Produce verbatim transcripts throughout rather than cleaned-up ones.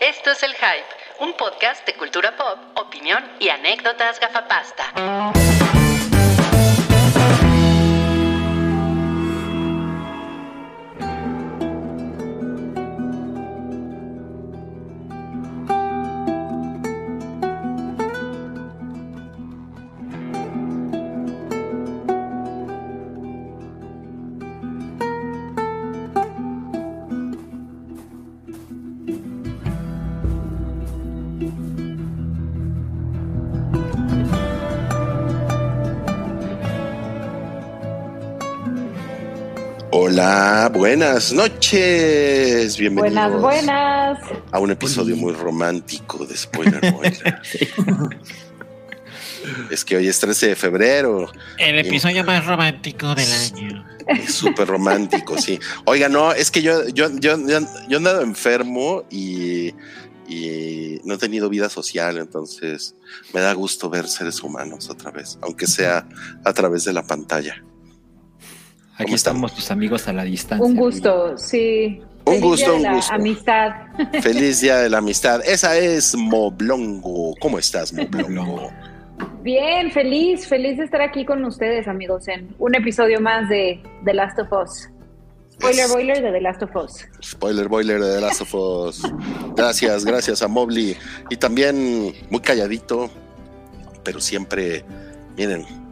Esto es El Hype, un podcast de cultura pop, opinión y anécdotas gafapasta. Hola, buenas noches, bienvenidos buenas, buenas. a un episodio muy romántico de Spoiler Moil. Sí. Es que hoy es trece de febrero. El episodio y... más romántico del año. Es súper romántico, sí. Oiga, no, es que yo, yo, yo, yo, yo he andado enfermo y, y no he tenido vida social, entonces me da gusto ver seres humanos otra vez, aunque sea a través de la pantalla. Aquí estamos tus amigos a la distancia. Un gusto, amigo. sí. Un Feliz gusto, día de un la gusto. Amistad. Feliz día de la amistad. Esa es Moblongo. ¿Cómo estás, Moblongo? Bien, feliz, feliz de estar aquí con ustedes, amigos, en un episodio más de The Last of Us. Spoiler es... Boiler de The Last of Us. Spoiler Boiler de The Last of Us. Gracias, gracias a Mobli. Y también muy calladito, pero siempre, miren,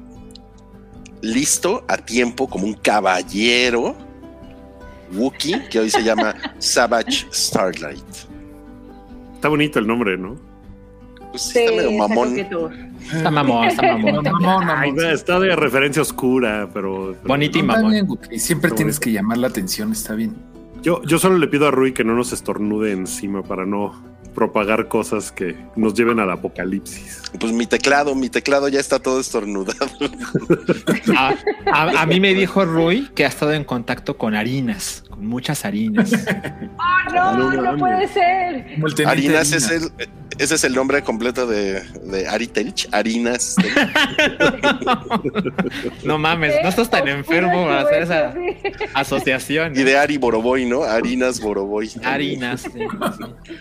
listo a tiempo como un caballero Wookiee que hoy se llama Savage Starlight. Está bonito el nombre, ¿no? Pues sí, está medio mamón. Está mamón, está mamón. mamón, mamón. Ay, está de referencia oscura, pero, pero bonito y mamón. Bien, siempre está tienes bonito. Que llamar la atención, está bien. Yo, yo solo le pido a Rui que no nos estornude encima para no propagar cosas que nos lleven al apocalipsis. Pues mi teclado, mi teclado ya está todo estornudado. A, a, a mí me dijo Rui que ha estado en contacto con harinas, con muchas harinas. ¡Oh, no! ¡No, no puede ser! Harinas es el, ese es el nombre completo de, de Ari Telch, harinas. No mames, no estás tan enfermo para hacer esa asociación. Y de Ari Boroboy, ¿no? Harinas Boroboy. Harinas, sí, sí.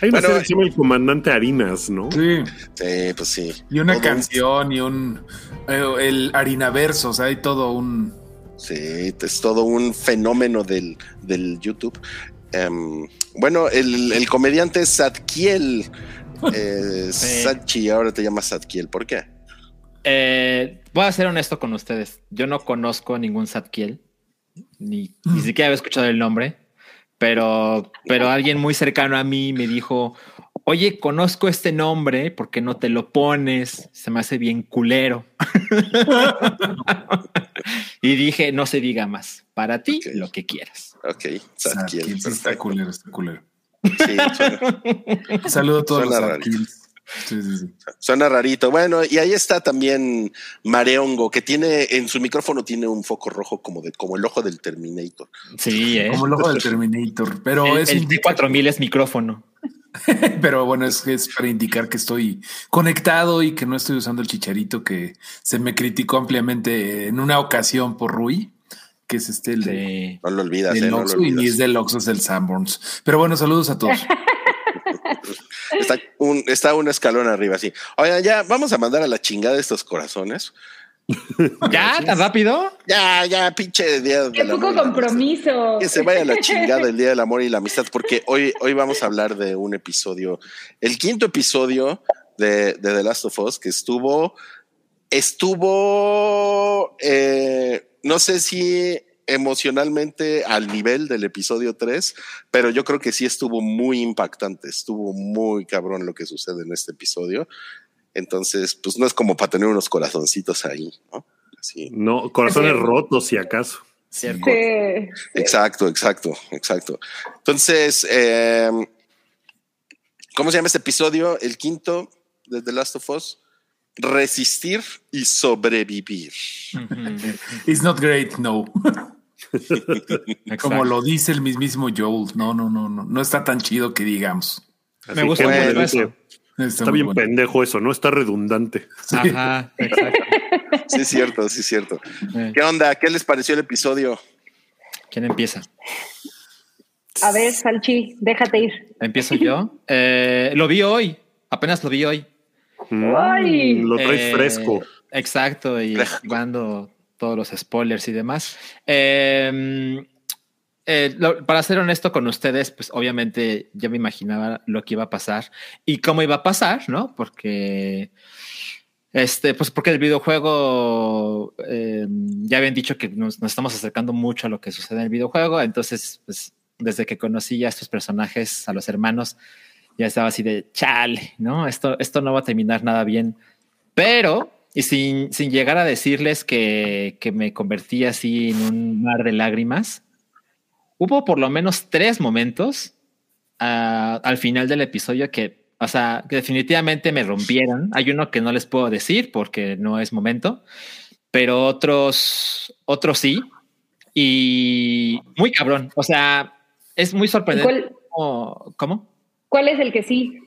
Hay una bueno, serie El Comandante Harinas, ¿no? Sí. Sí, pues sí. Y una todo canción un... y un... el harinaverso, o sea, hay todo un... Sí, es todo un fenómeno del, del YouTube. Um, bueno, el, el comediante Zadkiel. Eh, sí. Sanchi, ahora te llamas Zadkiel, ¿por qué? Eh, voy a ser honesto con ustedes. Yo no conozco ningún Zadkiel. Ni, mm. ni siquiera había escuchado el nombre. Pero, pero alguien muy cercano a mí me dijo, oye, conozco este nombre, ¿por qué no te lo pones? Se me hace bien culero. Y dije, no se diga más, para ti okay. lo que quieras. Ok, Zadkiel, está culero, está culero. Sí, suena. Saludo a todos suena los sí, sí, sí. Suena rarito. Bueno, y ahí está también Mareongo, que tiene en su micrófono tiene un foco rojo como de como el ojo del Terminator. Sí, ¿eh? Como el ojo del Terminator, pero el, es el D cuatro mil es micrófono. Pero bueno, es, es para indicar que estoy conectado y que no estoy usando el chicharito que se me criticó ampliamente en una ocasión por Rui, que es este el sí. de, no lo olvidas, del eh, Oxxo, no lo olvidas. Y es del Oxxo, es el Sanborn. Pero bueno, saludos a todos. Está un, está un escalón arriba, sí. Oigan, ya vamos a mandar a la chingada estos corazones. ¿Ya? ¿Tan rápido? Ya, ya, pinche día de Qué poco compromiso. Que se vaya a la chingada el Día del Amor y la Amistad, porque hoy, hoy vamos a hablar de un episodio, el quinto episodio de, de The Last of Us, que estuvo, estuvo, eh, no sé si... emocionalmente al nivel del episodio tres, pero yo creo que sí estuvo muy impactante, estuvo muy cabrón lo que sucede en este episodio. Entonces, pues no es como para tener unos corazoncitos ahí, ¿no? Así. No, corazones sí. rotos si acaso. Sí. Exacto, exacto, exacto. Entonces, eh, ¿cómo se llama este episodio? El quinto de The Last of Us. Resistir y sobrevivir. It's not great, no. Como lo dice el mismísimo Joel, no, no, no, no, no está tan chido que digamos. Así Me gusta bueno, mucho eso. Está, está bien bueno. pendejo eso, no está redundante. Sí. Ajá, exacto. Sí, es cierto, sí, es cierto. ¿Qué onda? ¿Qué les pareció el episodio? ¿Quién empieza? A ver, Sanchi, déjate ir. ¿Empiezo yo? Eh, lo vi hoy. Apenas lo vi hoy. Ay, eh, lo traes fresco. Exacto, y jugando todos los spoilers y demás. Eh, eh, lo, para ser honesto con ustedes, pues obviamente yo me imaginaba lo que iba a pasar y cómo iba a pasar, ¿no? Porque... Este, pues porque el videojuego eh, ya habían dicho que nos, nos estamos acercando mucho a lo que sucede en el videojuego. Entonces, pues, desde que conocí ya a estos personajes, a los hermanos, ya estaba así de chale, ¿no? Esto, esto no va a terminar nada bien. Pero, y sin, sin llegar a decirles que, que me convertí así en un mar de lágrimas, hubo por lo menos tres momentos uh, al final del episodio que, o sea, definitivamente me rompieron. Hay uno que no les puedo decir porque no es momento, pero otros, otros sí. Y muy cabrón. O sea, es muy sorprendente. ¿Cuál, cómo, ¿Cómo? ¿Cuál es el que sí?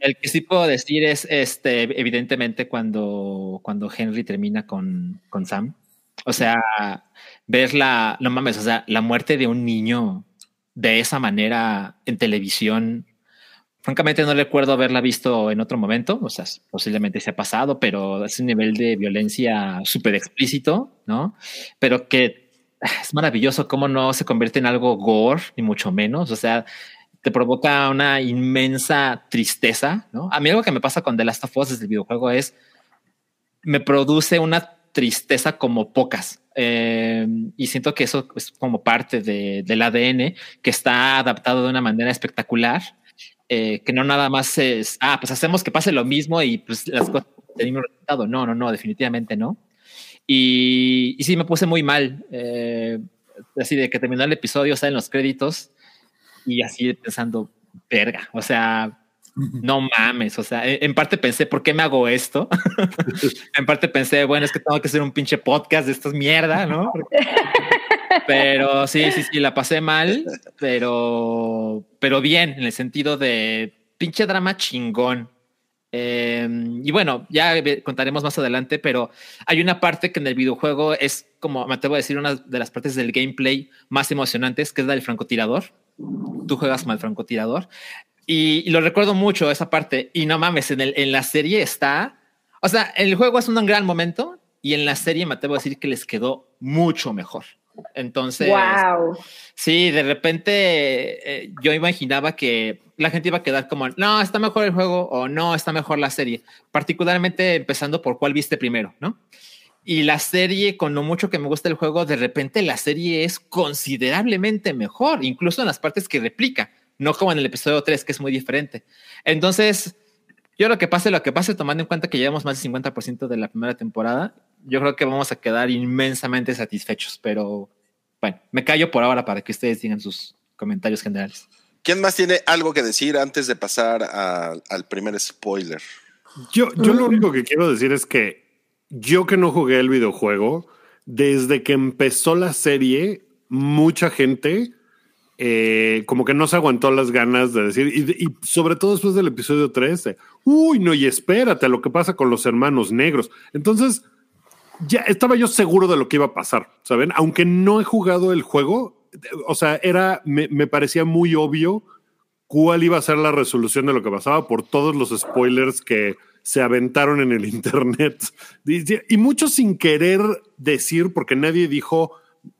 El que sí puedo decir es, este, evidentemente, cuando, cuando Henry termina con, con Sam. O sea, ver la, no mames, o sea, la muerte de un niño de esa manera en televisión. Francamente no recuerdo haberla visto en otro momento, o sea, posiblemente se ha pasado, pero es un nivel de violencia súper explícito, ¿no? Pero que es maravilloso cómo no se convierte en algo gore, ni mucho menos, o sea, te provoca una inmensa tristeza, ¿no? A mí algo que me pasa con The Last of Us desde el videojuego es, me produce una tristeza como pocas. Eh, y siento que eso es como parte de, del A D N, que está adaptado de una manera espectacular. Eh, que no nada más es, ah, pues hacemos que pase lo mismo y pues las cosas tienen un resultado. No, no, no, definitivamente no. Y, y sí, me puse muy mal. Eh, así de que terminó el episodio, salen los créditos y así pensando, verga, o sea, no mames. O sea, en, en parte pensé, ¿por qué me hago esto? En parte pensé, bueno, es que tengo que hacer un pinche podcast de estas mierda, ¿no? Pero sí, sí, sí, la pasé mal, pero, pero bien, en el sentido de pinche drama chingón. Eh, y bueno, ya contaremos más adelante, pero hay una parte que en el videojuego es, como me atrevo a decir, una de las partes del gameplay más emocionantes, que es la del francotirador. Tú juegas como el francotirador. Y, y lo recuerdo mucho, esa parte. Y no mames, en, el, en la serie está... O sea, el juego es un gran momento y en la serie me atrevo a decir que les quedó mucho mejor. Entonces, wow. Sí, de repente eh, yo imaginaba que la gente iba a quedar como, no, está mejor el juego o no, está mejor la serie, particularmente empezando por cuál viste primero, ¿no? Y la serie, con lo mucho que me gusta el juego, de repente la serie es considerablemente mejor, incluso en las partes que replica, no como en el episodio tres, que es muy diferente. Entonces, yo lo que pase, lo que pase, tomando en cuenta que llevamos más del cincuenta por ciento de la primera temporada, yo creo que vamos a quedar inmensamente satisfechos, pero bueno, me callo por ahora para que ustedes digan sus comentarios generales. ¿Quién más tiene algo que decir antes de pasar a, al primer spoiler? Yo, yo lo único que quiero decir es que yo, que no jugué el videojuego, desde que empezó la serie, mucha gente eh, como que no se aguantó las ganas de decir, y, y sobre todo después del episodio trece, uy, no, y espérate lo que pasa con los hermanos negros. Entonces... ya estaba yo seguro de lo que iba a pasar, ¿saben? Aunque no he jugado el juego, o sea, era, me, me parecía muy obvio cuál iba a ser la resolución de lo que pasaba por todos los spoilers que se aventaron en el internet. Y, y muchos sin querer decir, porque nadie dijo,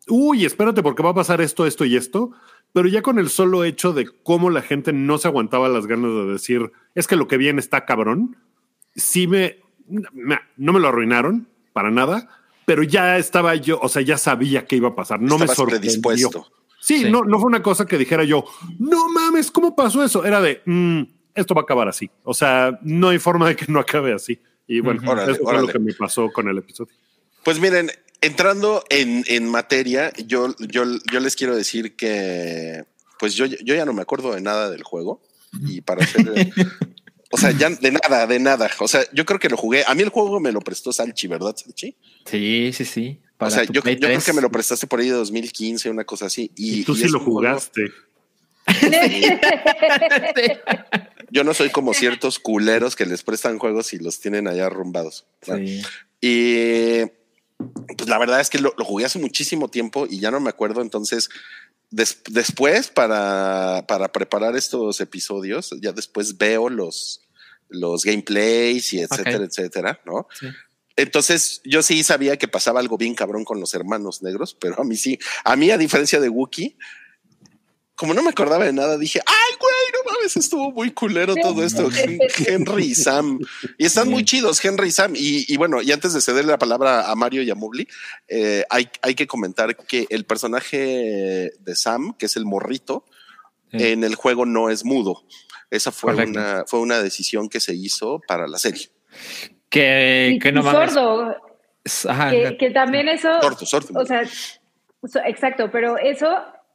uy, espérate, porque va a pasar esto, esto y esto. Pero ya con el solo hecho de cómo la gente no se aguantaba las ganas de decir, es que lo que viene está cabrón, sí me, me no me lo arruinaron para nada, pero ya estaba yo, o sea, ya sabía que iba a pasar. No me sorprendió. Sí, sí. No, no fue una cosa que dijera yo, no mames, ¿cómo pasó eso? Era de, mmm, esto va a acabar así. O sea, no hay forma de que no acabe así. Y bueno, uh-huh. órale, eso fue órale. Lo que me pasó con el episodio. Pues miren, entrando en, en materia, yo, yo, yo les quiero decir que, pues yo, yo ya no me acuerdo de nada del juego. Y para ser... O sea, ya de nada, de nada. O sea, yo creo que lo jugué. A mí el juego me lo prestó Sanchi, ¿verdad, Sanchi? Sí, sí, sí. Para o sea, yo, yo creo que me lo prestaste por ahí de dos mil quince, una cosa así. Y, ¿Y tú y sí lo jugaste. Yo no soy como ciertos culeros que les prestan juegos y los tienen allá arrumbados. Sí. Y pues la verdad es que lo, lo jugué hace muchísimo tiempo y ya no me acuerdo. Entonces, des, después para, para preparar estos episodios, ya después veo los, los gameplays y etcétera, okay. etcétera, ¿no? Sí. Entonces yo sí sabía que pasaba algo bien cabrón con los hermanos negros, pero a mí sí, a mí a diferencia de Wookiee, como no me acordaba de nada, dije, ¡ay, güey! No mames, estuvo muy culero todo esto. Henry y Sam. Y están muy chidos, Henry y Sam. Y, y bueno, y antes de cederle la palabra a Mario y a Mowgli, eh, hay, hay que comentar que el personaje de Sam, que es el morrito, sí. en el juego no es mudo. Esa fue una, fue una decisión que se hizo para la serie. Que, que no mames. Sordo. Ajá, que, que también eso... Sordo, sordo. O sea, exacto, pero eso...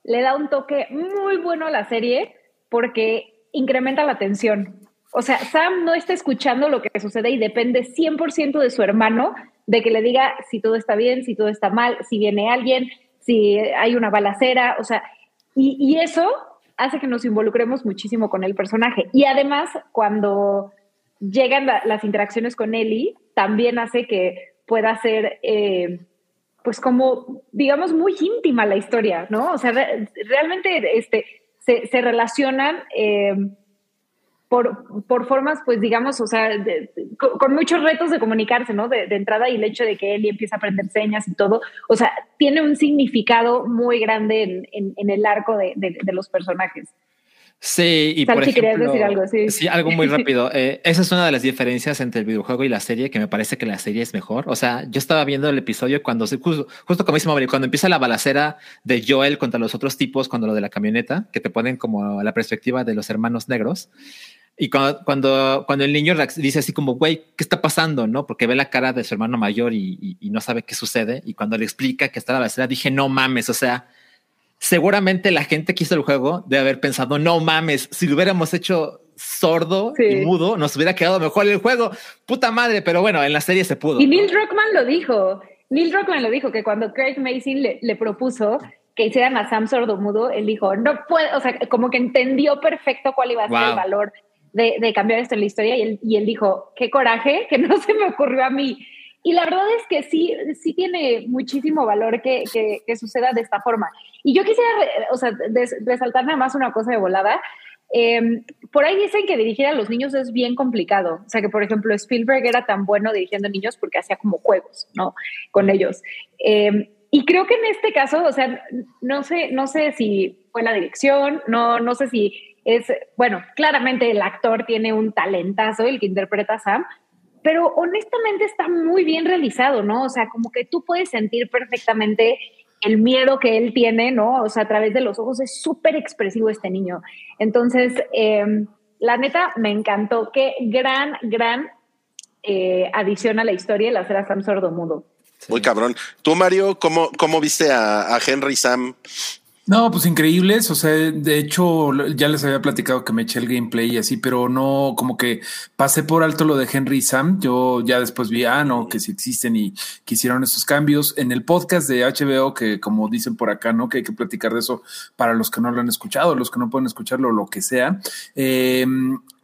le da un toque muy bueno a la serie porque incrementa la tensión. O sea, Sam no está escuchando lo que sucede y depende cien por ciento de su hermano de que le diga si todo está bien, si todo está mal, si viene alguien, si hay una balacera, o sea, y, y eso hace que nos involucremos muchísimo con el personaje. Y además, cuando llegan la, las interacciones con Ellie, también hace que pueda ser... Eh, pues como, digamos, muy íntima la historia, ¿no? O sea, re- realmente este, se, se relacionan eh, por, por formas, pues digamos, o sea, de, de, con, con muchos retos de comunicarse, ¿no? De, de entrada y el hecho de que Ellie empieza a aprender señas y todo, o sea, tiene un significado muy grande en, en, en el arco de, de, de los personajes. Sí, y Sanchi, por ejemplo, ¿querías decir algo? Sí. sí, algo muy rápido. Eh, esa es una de las diferencias entre el videojuego y la serie, que me parece que la serie es mejor. O sea, yo estaba viendo el episodio cuando se, justo, justo como dice Mabel, cuando empieza la balacera de Joel contra los otros tipos, cuando lo de la camioneta, que te ponen como a la perspectiva de los hermanos negros. Y cuando, cuando, cuando el niño dice así como, güey, ¿qué está pasando? ¿No? Porque ve la cara de su hermano mayor y, y, y no sabe qué sucede. Y cuando le explica que está la balacera, dije, no mames, o sea, seguramente la gente que hizo el juego debe haber pensado, no mames, si lo hubiéramos hecho sordo sí. y mudo, nos hubiera quedado mejor el juego. Puta madre, pero bueno, en la serie se pudo. Y Neil Druckmann lo dijo. Neil Druckmann lo dijo, que cuando Craig Mazin le, le propuso que hicieran a Sam sordo mudo, él dijo, no puede, o sea, como que entendió perfecto cuál iba a ser wow. el valor de, de cambiar esto en la historia. Y él, y él dijo, qué coraje, que no se me ocurrió a mí. Y la verdad es que sí, sí tiene muchísimo valor que, que, que suceda de esta forma. Y yo quisiera, o sea, des, resaltar nada más una cosa de volada. Eh, por ahí dicen que dirigir a los niños es bien complicado. O sea, que por ejemplo Spielberg era tan bueno dirigiendo niños porque hacía como juegos, ¿no? Con ellos. Eh, y creo que en este caso, o sea, no sé, no sé si fue la dirección, no, no sé si es, bueno, claramente el actor tiene un talentazo, el que interpreta a Sam, pero honestamente está muy bien realizado, ¿no? O sea, como que tú puedes sentir perfectamente el miedo que él tiene, ¿no? O sea, a través de los ojos es súper expresivo este niño. Entonces, eh, la neta, me encantó. Qué gran, gran eh, adición a la historia el hacer a Sam sordomudo. Sí. Muy cabrón. Tú, Mario, ¿cómo, cómo viste a, a Henry Sam? No, pues increíbles. O sea, de hecho, ya les había platicado que me eché el gameplay y así, pero no, como que pasé por alto lo de Henry y Sam. Yo ya después vi, ah, no, que si existen y que hicieron estos cambios. En el podcast de H B O, que como dicen por acá, ¿no? Que hay que platicar de eso para los que no lo han escuchado, los que no pueden escucharlo, lo que sea. Eh,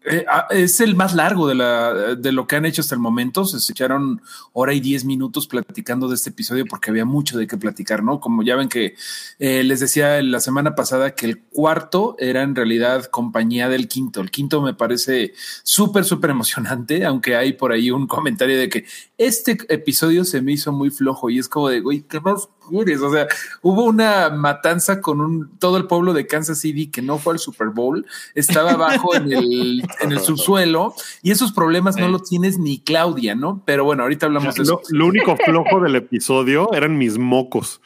Eh, es el más largo de, la, de lo que han hecho hasta el momento. Se echaron hora y diez minutos platicando de este episodio porque había mucho de qué platicar, ¿no? Como ya ven que eh, les decía la semana pasada que el cuarto era en realidad compañía del quinto. El quinto me parece súper, súper emocionante, aunque hay por ahí un comentario de que este episodio se me hizo muy flojo y es como de, güey, ¿qué más? O sea, hubo una matanza con un, todo el pueblo de Kansas City que no fue al Super Bowl, estaba abajo en el, en el subsuelo y esos problemas no eh. los tienes ni Claudia, ¿no? Pero bueno, ahorita hablamos de eso. Lo, lo único flojo del episodio eran mis mocos.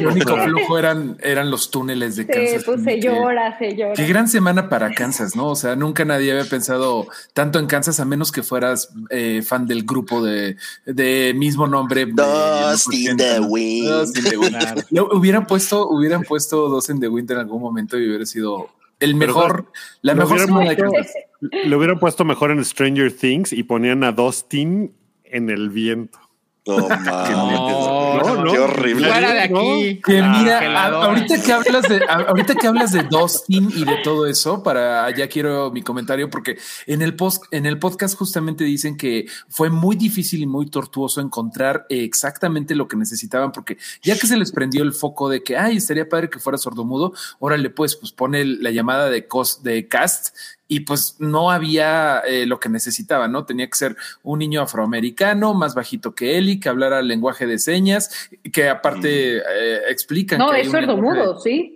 Lo único flojo eran, eran los túneles de Kansas. Sí, pues se llora, que, se llora. Qué gran semana para Kansas, ¿no? O sea, nunca nadie había pensado tanto en Kansas a menos que fueras eh, fan del grupo de, de mismo nombre. Dos in the Wind. Dos in the Wind. Hubieran puesto, hubieran puesto Dos in the Wind en algún momento y hubiera sido el mejor, pero, la mejor semana de Kansas. Lo hubieran puesto mejor en Stranger Things y ponían a Dustin en el viento. No, no, no, no, qué horrible. Fuera de aquí. Que mira, ahorita que hablas de, ahorita que hablas de Dustin y de todo eso, para ya quiero mi comentario, porque en el post, en el podcast justamente dicen que fue muy difícil y muy tortuoso encontrar exactamente lo que necesitaban, porque ya que se les prendió el foco de que ay, estaría padre que fuera sordomudo, órale pues, pues pone la llamada de cost, de cast. Y pues no había eh, lo que necesitaba, ¿no? Tenía que ser un niño afroamericano, más bajito que Ellie, que hablara el lenguaje de señas, que aparte eh, explican. No, que es sordomudo, sí.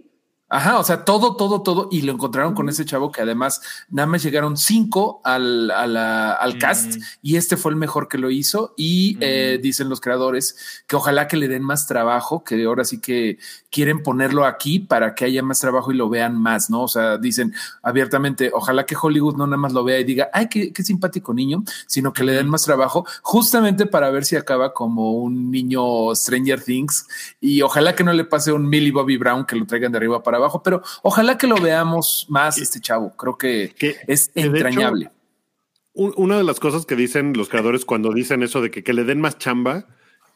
Ajá, o sea, todo, todo, todo. Y lo encontraron con ese chavo que además nada más llegaron cinco al, a la, al cast, mm. y este fue el mejor que lo hizo. Y mm. eh, dicen los creadores que ojalá que le den más trabajo, que ahora sí que quieren ponerlo aquí para que haya más trabajo y lo vean más, ¿no? O sea, dicen abiertamente, ojalá que Hollywood no nada más lo vea y diga, ay, qué, qué simpático niño, sino que le den más trabajo justamente para ver si acaba como un niño Stranger Things, y ojalá que no le pase un Millie Bobby Brown, que lo traigan de arriba para abajo, pero ojalá que lo veamos más este chavo. Creo que, que es entrañable. De hecho, una de las cosas que dicen los creadores cuando dicen eso de que, que le den más chamba,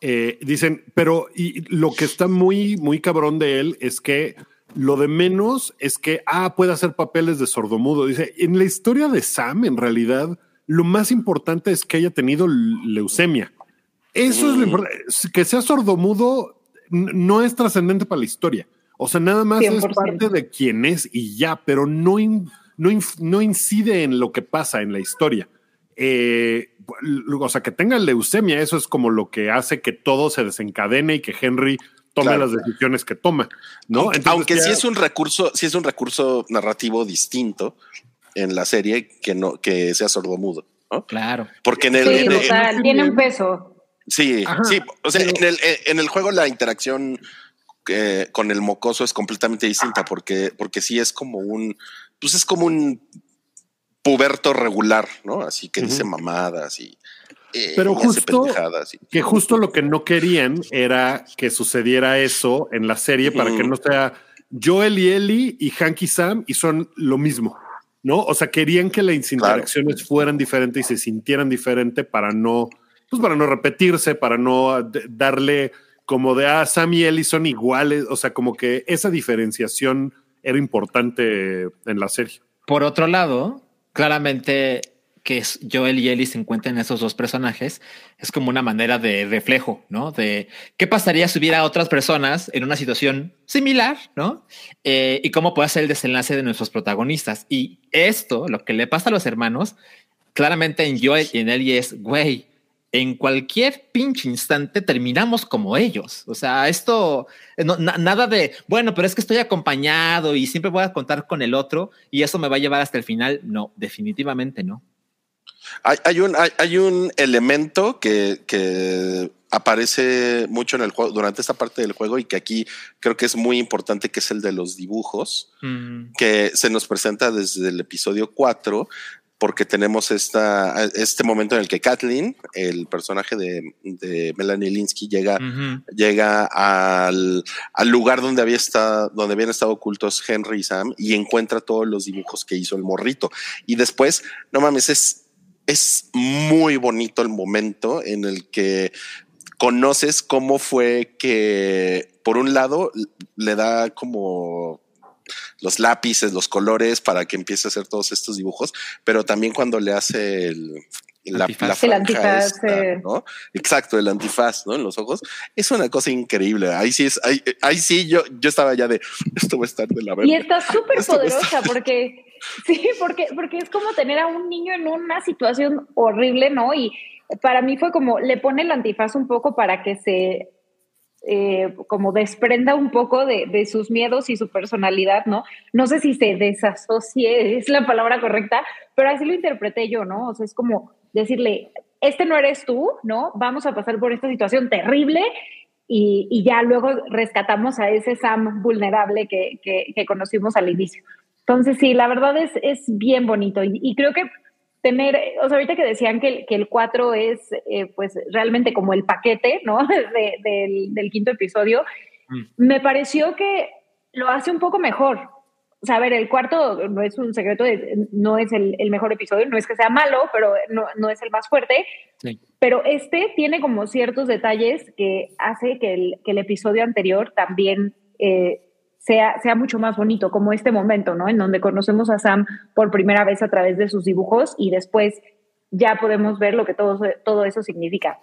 eh, dicen, pero y lo que está muy, muy cabrón de él es que lo de menos es que, ah, puede hacer papeles de sordomudo. Dice, en la historia de Sam, en realidad, lo más importante es que haya tenido leucemia. Eso mm. es lo importante. Que sea sordomudo no es trascendente para la historia. O sea, nada más cien por ciento es parte de quién es y ya, pero no, in, no, in, no incide en lo que pasa en la historia. Eh, o sea, que tenga leucemia, eso es como lo que hace que todo se desencadene y que Henry tome claro. las decisiones que toma, ¿no? Aunque, Entonces, aunque ya... sí es un recurso, sí es un recurso narrativo distinto en la serie que no, que sea sordomudo, ¿no? Claro. Porque en el, sí, en el, o sea, en el tiene un peso. Sí, Ajá, sí. O sea, pero... en el en el juego la interacción Eh, con el mocoso es completamente distinta, porque, porque sí es como un, pues es como un puberto regular, ¿no? Así que uh-huh. dice mamadas y eh, pero justo pendejadas y... que justo lo que no querían era que sucediera eso en la serie uh-huh. para que no sea Joel y Ellie y Hank y Sam y son lo mismo, ¿no? O sea, querían que las interacciones claro. fueran diferentes y se sintieran diferente para no, pues para no repetirse, para no darle como de, ah, Sam y Ellie son iguales, o sea, como que esa diferenciación era importante en la serie. Por otro lado, claramente que Joel y Ellie se encuentren esos dos personajes es como una manera de reflejo, ¿no? De qué pasaría si hubiera otras personas en una situación similar, ¿no? Eh, y cómo puede ser el desenlace de nuestros protagonistas. Y esto, lo que le pasa a los hermanos, claramente en Joel y en Ellie es, güey, en cualquier pinche instante terminamos como ellos. O sea, esto no, na, nada de bueno, pero es que estoy acompañado y siempre voy a contar con el otro y eso me va a llevar hasta el final. No, definitivamente no. Hay, hay un hay, hay un elemento que, que aparece mucho en el juego durante esta parte del juego y que aquí creo que es muy importante, que es el de los dibujos mm. que se nos presenta desde el episodio cuatro. Porque tenemos esta, este momento en el que Kathleen, el personaje de, de Melanie Lynskey, llega, uh-huh. llega al, al lugar donde había estado, donde habían estado ocultos Henry y Sam, y encuentra todos los dibujos que hizo el morrito. Y después, no mames, es, es muy bonito el momento en el que conoces cómo fue que, por un lado, le da como... los lápices, los colores para que empiece a hacer todos estos dibujos, pero también cuando le hace el, el antifaz, la, la franja el antifaz esta, eh. ¿no? Exacto, el antifaz, ¿no? En los ojos. Es una cosa increíble. Ahí sí es, ahí, ahí sí yo, yo estaba ya de esto va a estar de la verga. Y está súper poderosa porque sí, porque, porque es como tener a un niño en una situación horrible, ¿no? Y para mí fue como le pone el antifaz un poco para que se Eh, como desprenda un poco de, de sus miedos y su personalidad, ¿no? No sé si se desasocie, es la palabra correcta, pero así lo interpreté yo, ¿no? O sea, es como decirle, este no eres tú, ¿no? Vamos a pasar por esta situación terrible y, y ya luego rescatamos a ese Sam vulnerable que, que, que conocimos al inicio. Entonces, sí, la verdad es, es bien bonito y, y creo que tener, o sea, ahorita que decían que el, que el cuatro es eh, pues realmente como el paquete, ¿no? De, del, del quinto episodio, mm. me pareció que lo hace un poco mejor. O sea, a ver, el cuarto no es un secreto, no es el, el mejor episodio, no es que sea malo, pero no, no es el más fuerte. Sí. Pero este tiene como ciertos detalles que hace que el, que el episodio anterior también eh, sea, sea mucho más bonito, como este momento, ¿no? En donde conocemos a Sam por primera vez a través de sus dibujos y después ya podemos ver lo que todo, todo eso significa.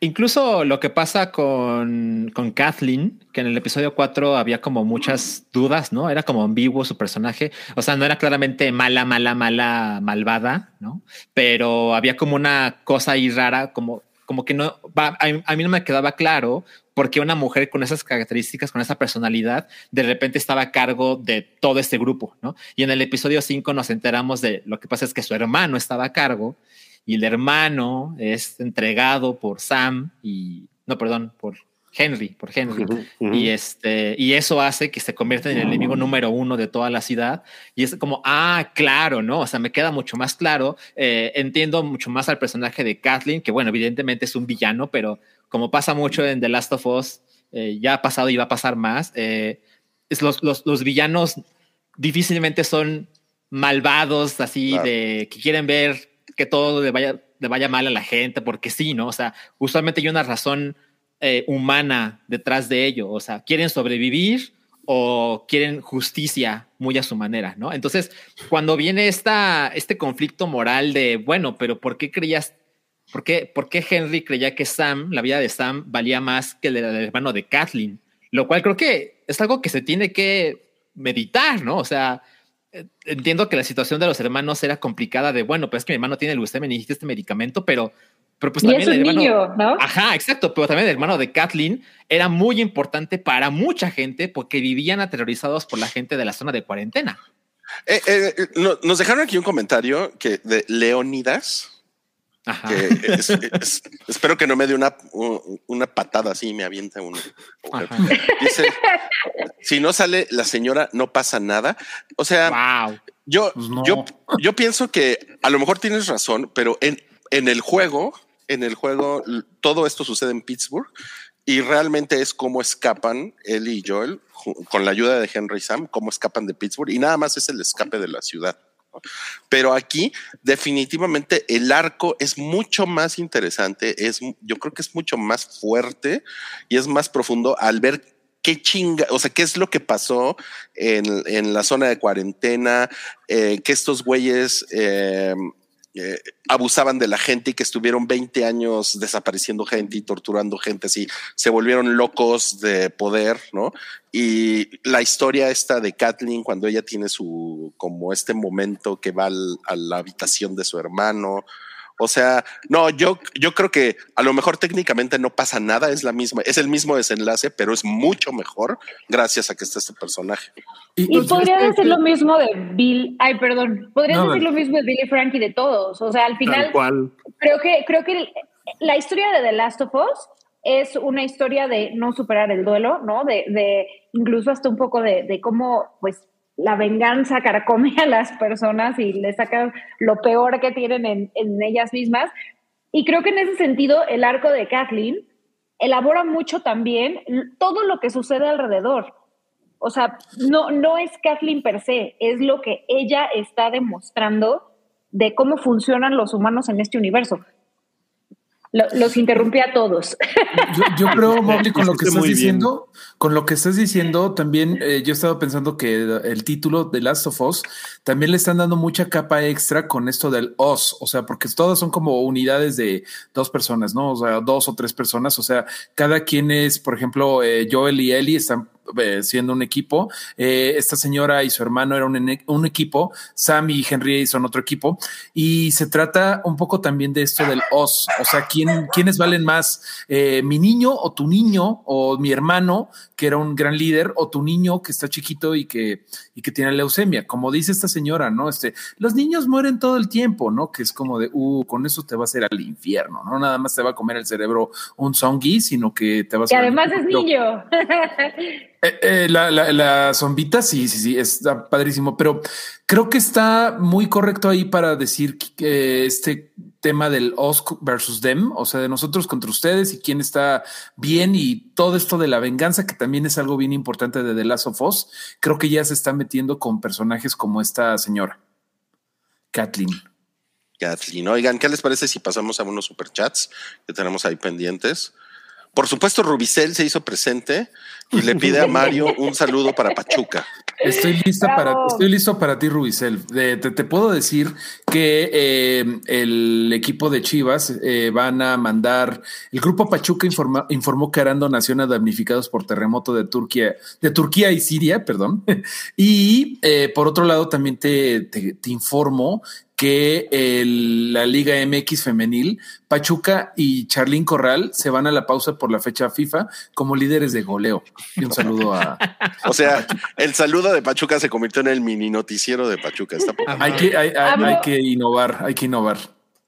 Incluso lo que pasa con, con Kathleen, que en el episodio cuatro había como muchas dudas, ¿no? Era como ambiguo su personaje. O sea, no era claramente mala, mala, mala, malvada, ¿no? Pero había como una cosa ahí rara, como, como que no... A, a mí no me quedaba claro por qué una mujer con esas características, con esa personalidad, de repente estaba a cargo de todo este grupo, ¿no? Y en el episodio cinco nos enteramos de lo que pasa es que su hermano estaba a cargo. Y el hermano es entregado por Sam y... No, perdón, por Henry, por Henry. Uh-huh, uh-huh. Y, este, y eso hace que se convierta en el enemigo número uno de toda la ciudad. Y es como, ah, claro, ¿no? O sea, me queda mucho más claro. Eh, entiendo mucho más al personaje de Kathleen, que bueno, evidentemente es un villano, pero como pasa mucho en The Last of Us, eh, ya ha pasado y va a pasar más. Eh, es los, los, los villanos difícilmente son malvados, así claro. de que quieren ver... que todo le vaya, le vaya mal a la gente, porque sí, ¿no? O sea, usualmente hay una razón eh, humana detrás de ello. O sea, quieren sobrevivir o quieren justicia muy a su manera, ¿no? Entonces, cuando viene esta, este conflicto moral de, bueno, pero ¿por qué creías, por qué, por qué Henry creía que Sam, la vida de Sam, valía más que la del hermano de Kathleen? Lo cual creo que es algo que se tiene que meditar, ¿no? O sea... Entiendo que la situación de los hermanos era complicada de, bueno, pues es que mi hermano tiene leucemia, necesita este medicamento, pero, pero pues también el hermano... niño, ¿no? Ajá, exacto, pero también el hermano de Kathleen era muy importante para mucha gente porque vivían aterrorizados por la gente de la zona de cuarentena. Eh, eh, eh, no, nos dejaron aquí un comentario que de Leonidas... Ajá. Que es, es, espero que no me dé una, una patada así y me avienta uno. Dice, si no sale la señora no pasa nada. O sea, wow. yo, pues no. yo, yo pienso que a lo mejor tienes razón, pero en, en el juego, en el juego todo esto sucede en Pittsburgh y realmente es cómo escapan Ellie y Joel con la ayuda de Henry y Sam, cómo escapan de Pittsburgh y nada más es el escape de la ciudad. Pero aquí definitivamente el arco es mucho más interesante, es, yo creo que es mucho más fuerte y es más profundo al ver qué chinga, o sea, qué es lo que pasó en, en la zona de cuarentena, eh, que estos güeyes eh, eh, abusaban de la gente y que estuvieron veinte años desapareciendo gente y torturando gente, así se volvieron locos de poder, ¿no? Y la historia esta de Kathleen cuando ella tiene su, como este momento que va al, a la habitación de su hermano. O sea, no, yo, yo creo que a lo mejor técnicamente no pasa nada, es la misma, es el mismo desenlace, pero es mucho mejor gracias a que está este personaje. Y, y podría decir lo mismo de Bill, ay, perdón, podría no, decir lo mismo de Bill y Frankie, de todos. O sea, al final creo que, creo que la historia de The Last of Us es una historia de no superar el duelo, ¿no? De, de incluso hasta un poco de, de cómo, pues, la venganza carcome a las personas y le saca lo peor que tienen en, en ellas mismas. Y creo que en ese sentido el arco de Kathleen elabora mucho también todo lo que sucede alrededor. O sea, no, no es Kathleen per se, es lo que ella está demostrando de cómo funcionan los humanos en este universo. Los interrumpí a todos. Yo, yo creo, Mauri, con lo que estás diciendo, con lo que estás diciendo, también eh, yo estaba pensando que el título de Last of Us también le están dando mucha capa extra con esto del Us, o sea, porque todas son como unidades de dos personas, ¿no? O sea, dos o tres personas, o sea, cada quien es, por ejemplo, eh, Joel y Ellie están siendo un equipo, eh, esta señora y su hermano eran un, un equipo, Sam y Henry son otro equipo y se trata un poco también de esto del os, o sea, ¿quién, ¿quiénes valen más? Eh, mi niño o tu niño o mi hermano que era un gran líder o tu niño que está chiquito y que, y que tiene leucemia, como dice esta señora, ¿no? Este, los niños mueren todo el tiempo, ¿no? Que es como de, uh, con eso te vas a ir al infierno, ¿no? Nada más te va a comer el cerebro un zombie, sino que te vas a... Y además es niño. Eh, eh, la, la, la zombita, sí, sí, sí, está padrísimo, pero creo que está muy correcto ahí para decir que eh, este tema del us versus them, o sea, de nosotros contra ustedes y quién está bien y todo esto de la venganza, que también es algo bien importante de The Last of Us. Creo que ya se está metiendo con personajes como esta señora, Kathleen. Kathleen, oigan, ¿qué les parece si pasamos a unos superchats que tenemos ahí pendientes? Por supuesto, Rubicel se hizo presente y le pide a Mario un saludo para Pachuca. Estoy lista Bravo. para, estoy listo para ti, Rubicel. Te, te, te puedo decir que eh, el equipo de Chivas eh, van a mandar. El grupo Pachuca informa, informó que harán donaciones damnificados por terremoto de Turquía, de Turquía y Siria, perdón. Y eh, por otro lado, también te, te, te informo que el, la Liga M X femenil, Pachuca y Charlín Corral se van a la pausa por la fecha FIFA como líderes de goleo. Y un saludo a... o sea, a el saludo de Pachuca se convirtió en el mini noticiero de Pachuca. Está hay, que, hay, hay, hay que innovar, hay que innovar.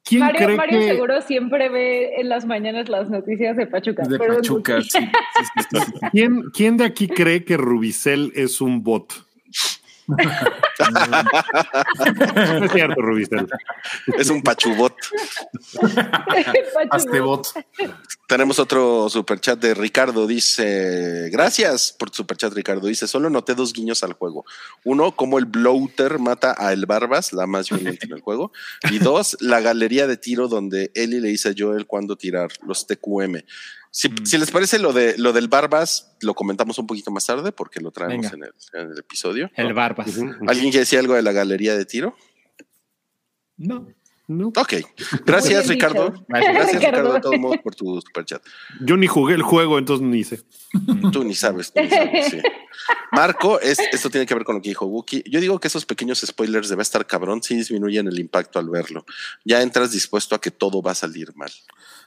¿Quién Mario, cree Mario que... seguro siempre ve en las mañanas las noticias de Pachuca. De pero Pachuca, sí, sí, sí, sí. ¿Quién, ¿Quién de aquí cree que Rubicel es un bot? No es cierto, Rubicel. Es un pachubot. Pachubot. Tenemos otro superchat de Ricardo. Dice: gracias por tu superchat, Ricardo. Dice: solo noté dos guiños al juego. Uno, como el bloater mata a el Barbas, la más violenta en el juego. Y dos, la galería de tiro donde Ellie le dice a Joel cuándo tirar, los T Q M. Si, mm. si les parece lo de lo del Barbas, lo comentamos un poquito más tarde porque lo traemos en el, en el episodio. El ¿no? Barbas. Uh-huh. ¿Alguien quiere decir algo de la galería de tiro? No. no. Ok. Gracias, Ricardo. Gracias, Gracias, Ricardo, de todos modos, por tu superchat. Yo ni jugué el juego, entonces ni hice. Tú ni sabes. Tú ni sabes sí. Marco, es, esto tiene que ver con lo que dijo Wookie. Yo digo que esos pequeños spoilers de va a estar cabrón si disminuyen el impacto al verlo. Ya entras dispuesto a que todo va a salir mal.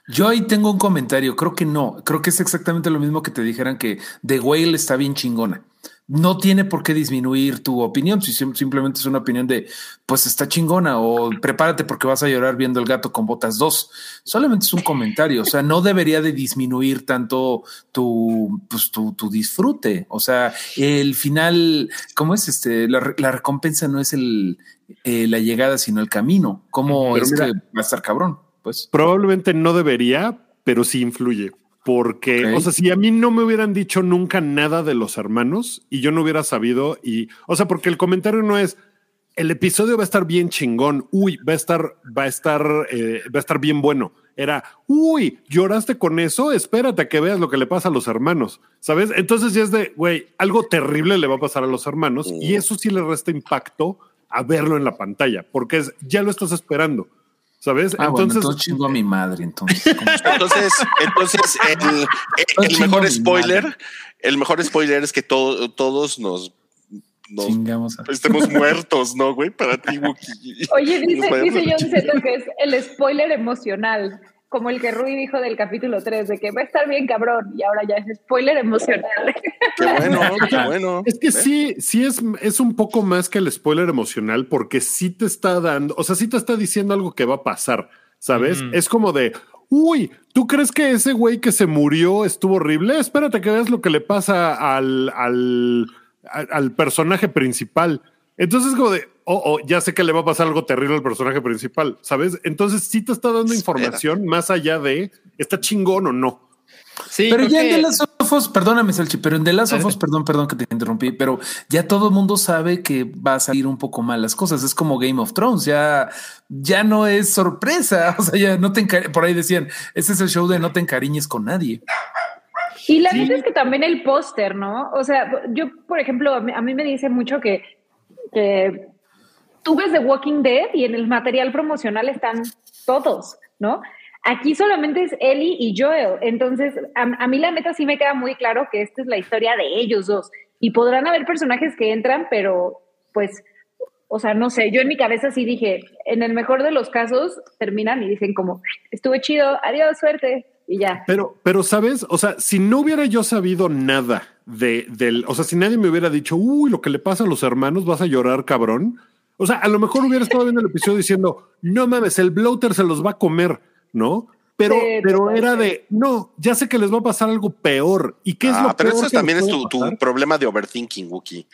Yo ahí tengo un comentario. Creo que no. Creo que es exactamente lo mismo que te dijeran que The Whale está bien chingona. No tiene por qué disminuir tu opinión. Si simplemente es una opinión de pues está chingona o prepárate porque vas a llorar viendo El gato con botas dos. Solamente es un comentario. O sea, no debería de disminuir tanto tu, pues, tu, tu disfrute. O sea, el final, ¿cómo es este? La, la recompensa no es el, eh, la llegada, sino el camino. ¿Cómo Pero es mira, que va a estar cabrón? Pues. Probablemente no debería, pero sí influye. Porque, okay. o sea, si a mí no me hubieran dicho nunca nada de los hermanos y yo no hubiera sabido, y, o sea, porque el comentario no es el episodio va a estar bien chingón, uy, va a estar, va a estar, eh, va a estar bien bueno. Era, uy, lloraste con eso, espérate a que veas lo que le pasa a los hermanos, ¿sabes? Entonces ya es de, güey, algo terrible le va a pasar a los hermanos y eso sí le resta impacto a verlo en la pantalla, porque es, ya lo estás esperando. ¿Sabes? Ah, entonces, bueno, entonces chingo a mi madre. Entonces, entonces, entonces el, el, el mejor spoiler, madre. el mejor spoiler es que to- todos nos, nos estemos muertos, ¿no, güey? Para ti, Wookie. Oye, dice, dice John Zeto que es el spoiler emocional, como el que Rui dijo del capítulo tres, de que va a estar bien cabrón, y ahora ya es spoiler emocional. Qué bueno, qué bueno. Es que ¿eh? sí, sí es, es un poco más que el spoiler emocional, porque sí te está dando, o sea, sí te está diciendo algo que va a pasar, ¿sabes? Mm. Es como de, uy, ¿tú crees que ese güey que se murió estuvo horrible? Espérate que veas lo que le pasa al, al, al personaje principal. Entonces como de, oh, oh, ya sé que le va a pasar algo terrible al personaje principal, ¿sabes? Entonces sí te está dando Espera. información más allá de, ¿está chingón o no? Sí, pero ya que... en The Last of Us, perdóname, Salchi, pero en The Last of Us, perdón, perdón que te interrumpí, pero ya todo el mundo sabe que va a salir un poco mal las cosas. Es como Game of Thrones, ya, ya no es sorpresa. O sea, ya no te encar- por ahí decían, este es el show de no te encariñes con nadie. Y la neta sí. es que también el póster, ¿no? O sea, yo, por ejemplo, a mí, a mí me dice mucho que que tú ves The Walking Dead y en el material promocional están todos, ¿no? Aquí solamente es Ellie y Joel, entonces a, a mí la neta sí me queda muy claro que esta es la historia de ellos dos y podrán haber personajes que entran, pero pues, o sea, no sé, yo en mi cabeza sí dije, en el mejor de los casos terminan y dicen como, estuvo chido, adiós, suerte. Y ya. Pero, pero sabes, o sea, si no hubiera yo sabido nada de, del, o sea, si nadie me hubiera dicho, uy, lo que le pasa a los hermanos, vas a llorar, cabrón. O sea, a lo mejor hubiera estado viendo el episodio diciendo, no mames, el bloater se los va a comer, ¿no? Pero, sí, pero era sí. de, no, ya sé que les va a pasar algo peor. ¿Y qué es ah, lo pero peor? Pero eso también es tu, tu problema de overthinking, Wookie.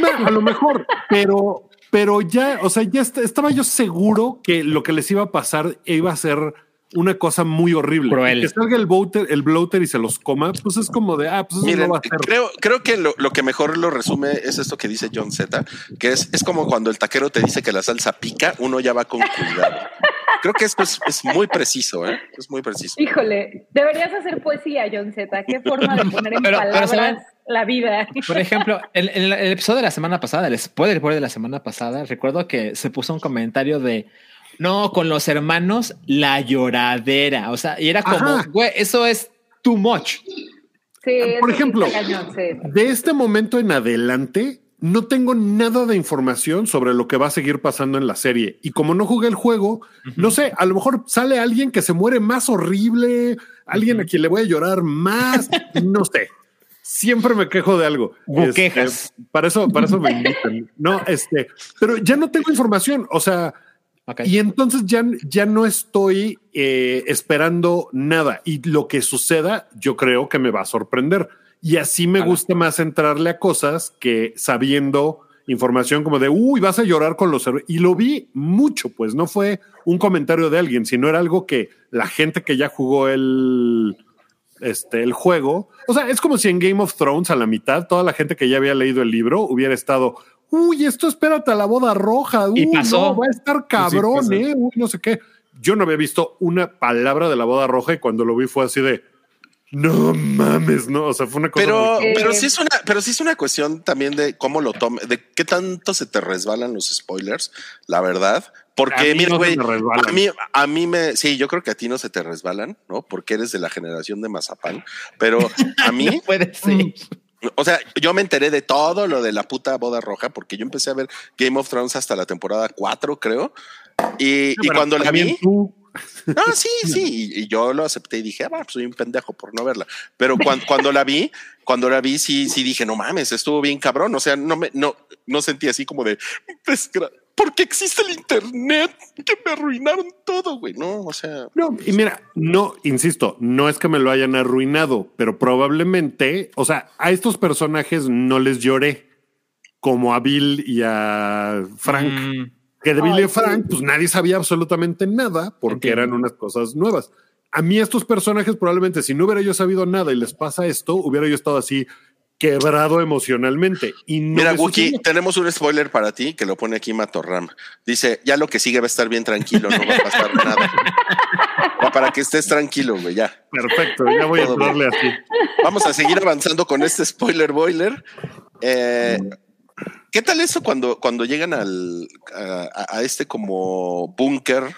No, a lo mejor, pero... Pero ya, o sea, ya está, estaba yo seguro que lo que les iba a pasar iba a ser una cosa muy horrible. Cruel. Que salga el bloater, el bloater y se los coma, pues es como de, ah, pues eso Miren, no va a ser. Creo, creo que lo, lo que mejor lo resume es esto que dice John Z, que es, es como cuando el taquero te dice que la salsa pica, uno ya va con cuidado. Creo que esto es, es muy preciso, ¿eh? Es muy preciso. Híjole, deberías hacer poesía, John Z. Qué forma de poner en pero, palabras pero la vida. Por ejemplo, en el, el, el episodio de la semana pasada, el spoiler de la semana pasada, recuerdo que se puso un comentario de no, con los hermanos, la lloradera. O sea, y era como, güey, eso es too much. Sí, por ejemplo, de este momento en adelante, no tengo nada de información sobre lo que va a seguir pasando en la serie. Y como no jugué el juego, uh-huh. no sé, a lo mejor sale alguien que se muere más horrible, alguien uh-huh. a quien le voy a llorar más, no sé. Siempre me quejo de algo. Este, quejas. Para eso, para eso me invitan. No, este, pero ya no tengo información. O sea, okay. Y entonces ya, ya no estoy eh, esperando nada. Y lo que suceda, yo creo que me va a sorprender. Y así me a gusta la. más entrarle a cosas que sabiendo información como de, uy, vas a llorar con los... Y lo vi mucho, pues no fue un comentario de alguien, sino era algo que la gente que ya jugó el... Este, el juego, o sea, es como si en Game of Thrones a la mitad toda la gente que ya había leído el libro hubiera estado uy, esto espérate a la boda roja uy, y pasó. No, va a estar cabrón, sí, eh uy, no sé qué, yo no había visto una palabra de la boda roja y cuando lo vi fue así de, no mames no, o sea, fue una cosa pero, muy... pero, sí es una, pero sí es una cuestión también de cómo lo tome, de qué tanto se te resbalan los spoilers, la verdad. Porque, a mira, güey, no a, mí, a mí me... Sí, yo creo que a ti no se te resbalan, ¿no? Porque eres de la generación de mazapán. Pero a mí... no puede ser. O sea, yo me enteré de todo lo de la puta boda roja porque yo empecé a ver Game of Thrones hasta la temporada cuatro, creo. Y, no, y cuando la vi... Tú. No, sí, sí. Y, y yo lo acepté y dije, ah, pues soy un pendejo por no verla. Pero cuando, cuando la vi... Cuando la vi, sí, sí dije, no mames, estuvo bien cabrón. O sea, no me, no, no sentí así como de, ¿por qué existe el internet? Que me arruinaron todo, güey. No, o sea. No, y mira, no, insisto, no es que me lo hayan arruinado, pero probablemente, o sea, a estos personajes no les lloré como a Bill y a Frank. Mm. Que de Bill Ay, y Frank, pues nadie sabía absolutamente nada porque entiendo. Eran unas cosas nuevas. A mí estos personajes probablemente, si no hubiera yo sabido nada y les pasa esto, hubiera yo estado así quebrado emocionalmente. Y no mira, Wookie, tenemos un spoiler para ti que lo pone aquí Matorram. Dice, ya lo que sigue va a estar bien tranquilo, no va a pasar nada. Va para que estés tranquilo, güey, ya. Perfecto, ya voy a hablarle así. Vamos a seguir avanzando con este spoiler boiler. Eh... ¿Qué tal eso cuando, cuando llegan al, a, a este como búnker?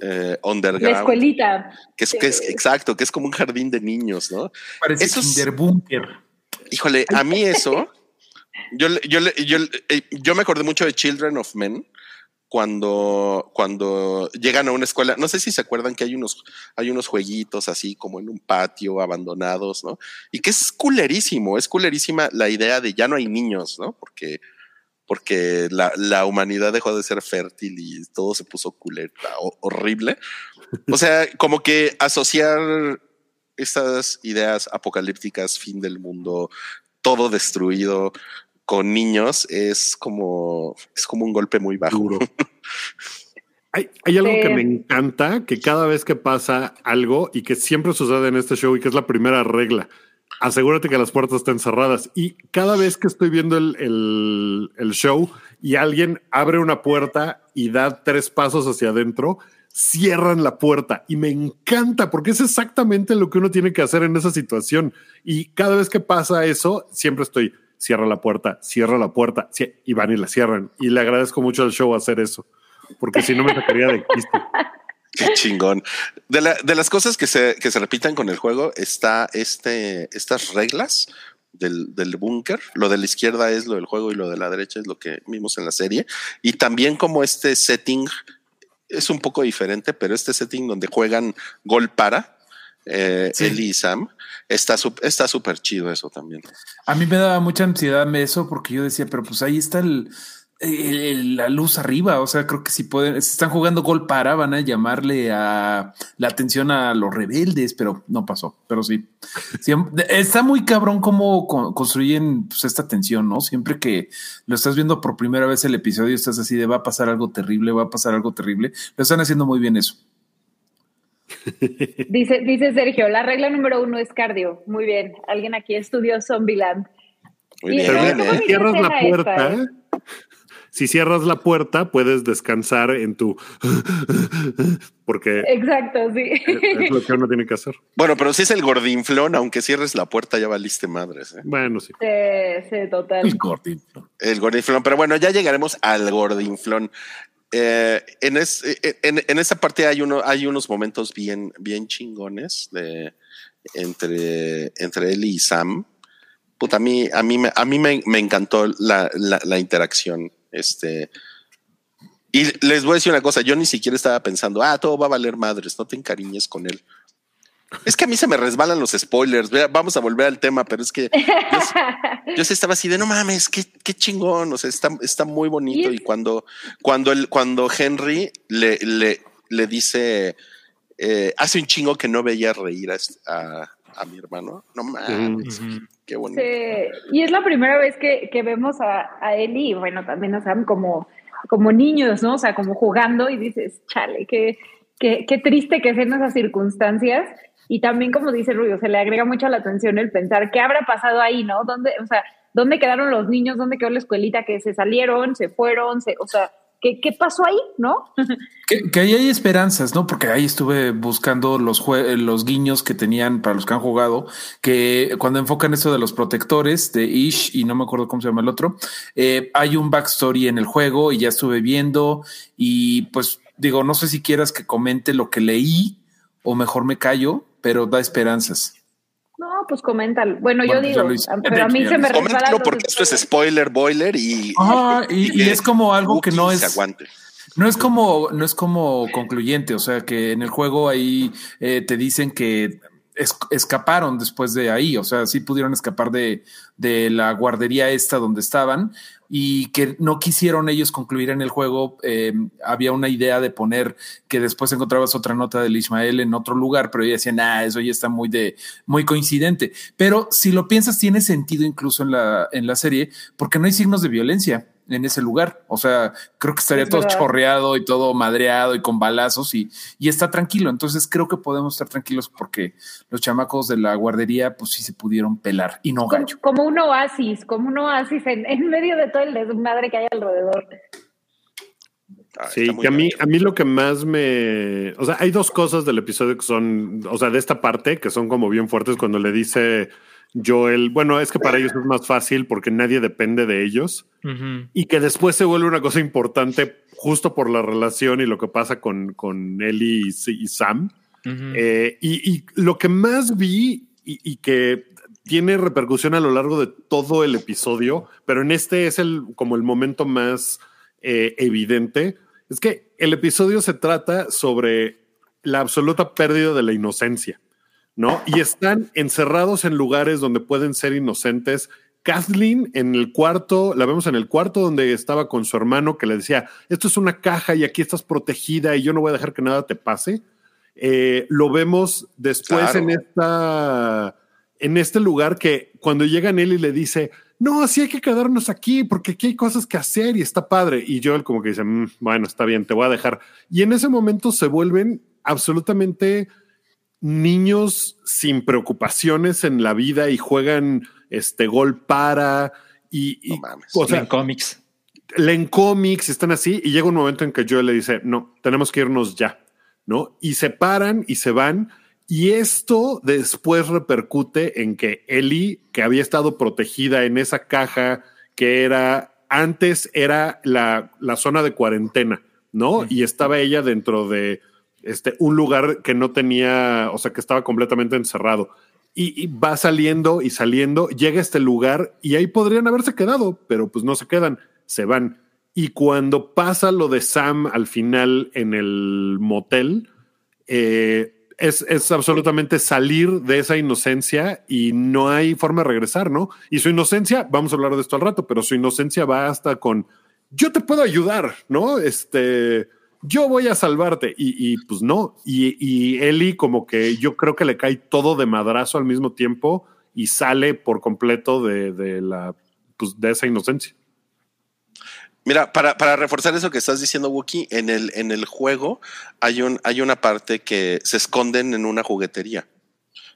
Eh, underground. La escuelita. Que es, sí. que es, exacto, que es como un jardín de niños, ¿no? Parece Kinderbunker. Híjole, a mí eso, yo, yo, yo, yo me acordé mucho de Children of Men cuando, cuando llegan a una escuela. No sé si se acuerdan que hay unos, hay unos jueguitos así como en un patio abandonados, ¿no? Y que es culerísimo, es culerísima la idea de ya no hay niños, ¿no? Porque... porque la, la humanidad dejó de ser fértil y todo se puso culeta, o, horrible. O sea, como que asociar estas ideas apocalípticas, fin del mundo, todo destruido con niños es como, es como un golpe muy bajo. Hay, hay algo sí. que me encanta, que cada vez que pasa algo y que siempre sucede en este show y que es la primera regla. Asegúrate que las puertas estén cerradas. Y cada vez que estoy viendo el, el, el show y alguien abre una puerta y da tres pasos hacia adentro, cierran la puerta. Y me encanta porque es exactamente lo que uno tiene que hacer en esa situación. Y cada vez que pasa eso, siempre estoy, cierra la puerta, cierra la puerta. Y van y la cierran. Y le agradezco mucho al show hacer eso, porque si no me sacaría de quicio. Qué chingón. De, la, de las cosas que se, que se repitan con el juego está este, estas reglas del, del búnker. Lo de la izquierda es lo del juego y lo de la derecha es lo que vimos en la serie. Y también como este setting es un poco diferente, pero este setting donde juegan gol para eh, sí. Ellie y Sam está está súper chido eso también. A mí me daba mucha ansiedad eso porque yo decía, pero pues ahí está el... el, el, la luz arriba. O sea, creo que si pueden, si están jugando gol para, van a llamarle a la atención a los rebeldes, pero no pasó. Pero sí, sí está muy cabrón cómo construyen pues, esta tensión, ¿no? Siempre que lo estás viendo por primera vez el episodio, estás así de va a pasar algo terrible, va a pasar algo terrible. Lo están haciendo muy bien eso. Dice, dice Sergio, la regla número uno es cardio. Muy bien, alguien aquí estudió Zombieland. Muy bien. Pero bien, si cierras la puerta, esta, ¿eh? Si cierras la puerta, puedes descansar en tu porque exacto, sí. Es lo que uno tiene que hacer. Bueno, pero si es el gordinflón, aunque cierres la puerta, ya valiste madres, ¿eh? Bueno, sí. Sí, sí, total. El gordinflón. El gordinflón, pero bueno, ya llegaremos al gordinflón. Eh, en, es, en, en esta parte hay uno, hay unos momentos bien, bien chingones de, entre, entre Ellie y Sam. Puta, a mí, a mí, a mí me, me encantó la, la, la interacción. Este, y les voy a decir una cosa: yo ni siquiera estaba pensando, ah, todo va a valer madres, no te encariñes con él. Es que a mí se me resbalan los spoilers. Vamos a volver al tema, pero es que yo, yo sí estaba así de no mames, qué, qué chingón. O sea, está, está muy bonito. Y cuando, cuando el, cuando Henry le, le, le dice, eh, hace un chingo que no veía reír a, a, a mi hermano. No mames, mm-hmm. Qué bonito. Sí. Y es la primera vez que, que vemos a, a Ellie y bueno, también a Sam como, como niños, ¿no? O sea, como jugando y dices, chale, qué, qué, qué triste que sean esas circunstancias. Y también, como dice Rubio, se le agrega mucho a la atención el pensar qué habrá pasado ahí, ¿no? ¿Dónde, o sea, ¿dónde quedaron los niños? ¿Dónde quedó la escuelita? Que se salieron, se fueron, se, o sea, ¿qué, qué pasó ahí, no? Que, que ahí hay esperanzas, ¿no? Porque ahí estuve buscando los, jue- los guiños que tenían para los que han jugado, que cuando enfocan eso de los protectores de Ish, y no me acuerdo cómo se llama el otro, eh, hay un backstory en el juego y ya estuve viendo y pues digo, no sé si quieras que comente lo que leí o mejor me callo, pero da esperanzas. No, pues coméntalo. Bueno, bueno yo digo, pero a mí se me resbala. Coméntalo porque esto es spoiler boiler y... Ah, y, y, y es como algo que no es... Aguante. No es como, no es como concluyente, o sea, que en el juego ahí eh, te dicen que es, escaparon después de ahí, o sea, sí pudieron escapar de, de la guardería esta donde estaban y que no quisieron ellos concluir en el juego. Eh, había una idea de poner que después encontrabas otra nota del Ismael en otro lugar, pero ella decía, nah, eso ya está muy de muy coincidente. Pero si lo piensas, tiene sentido incluso en la, en la serie, porque no hay signos de violencia en ese lugar. O sea, creo que estaría es todo verdad. Chorreado y todo madreado y con balazos y, y está tranquilo. Entonces creo que podemos estar tranquilos porque los chamacos de la guardería pues sí se pudieron pelar y no gancho. Como, como un oasis, como un oasis en, en medio de todo el desmadre que hay alrededor. Ah, sí, que a mí, a mí lo que más me... O sea, hay dos cosas del episodio que son... O sea, de esta parte que son como bien fuertes cuando le dice... Joel, bueno, es que para ellos es más fácil porque nadie depende de ellos uh-huh. y que después se vuelve una cosa importante justo por la relación y lo que pasa con, con Ellie y, y Sam. Uh-huh. Eh, y, y lo que más vi y, y que tiene repercusión a lo largo de todo el episodio, pero en este es el, como el momento más eh, evidente, es que el episodio se trata sobre la absoluta pérdida de la inocencia. ¿No? Y están encerrados en lugares donde pueden ser inocentes. Kathleen en el cuarto, la vemos en el cuarto donde estaba con su hermano que le decía, esto es una caja y aquí estás protegida y yo no voy a dejar que nada te pase. Eh, lo vemos después claro. en, esta, en este lugar que cuando llega Nelly le dice, no, así hay que quedarnos aquí porque aquí hay cosas que hacer y está padre. Y Joel como que dice, mmm, bueno, está bien, te voy a dejar. Y en ese momento se vuelven absolutamente... niños sin preocupaciones en la vida y juegan este gol para y, y no mames. O sea, leen cómics, leen cómics, están así y llega un momento en que Joel le dice no, tenemos que irnos ya, ¿no? Y se paran y se van y esto después repercute en que Ellie, que había estado protegida en esa caja que era antes era la, la zona de cuarentena, ¿no? Sí. Y estaba ella dentro de Este, un lugar que no tenía, o sea, que estaba completamente encerrado y, y va saliendo y saliendo, llega a este lugar y ahí podrían haberse quedado, pero pues no se quedan, se van. Y cuando pasa lo de Sam al final en el motel, eh, es, es absolutamente salir de esa inocencia y no hay forma de regresar, ¿no? Y su inocencia, vamos a hablar de esto al rato, pero su inocencia va hasta con yo te puedo ayudar, ¿no? Este, yo voy a salvarte. Y, y pues no. Y, y Ellie como que yo creo que le cae todo de madrazo al mismo tiempo y sale por completo de, de, la, pues, de esa inocencia. Mira, para, para reforzar eso que estás diciendo, Wookie, en el, en el juego hay, un, hay una parte que se esconden en una juguetería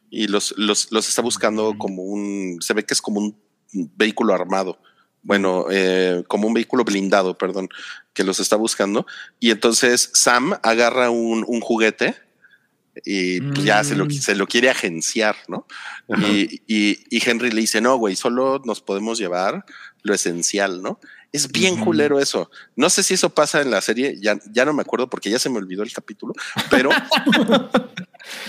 y los, los, los está buscando como un... Se ve que es como un vehículo armado. Bueno, eh, como un vehículo blindado, perdón, que los está buscando. Y entonces Sam agarra un, un juguete y pues, mm. ya se lo, se lo quiere agenciar, ¿no? Y, y, y Henry le dice, no, güey, solo nos podemos llevar lo esencial, ¿no? Es bien culero eso. No sé si eso pasa en la serie, ya, ya no me acuerdo porque ya se me olvidó el capítulo, pero,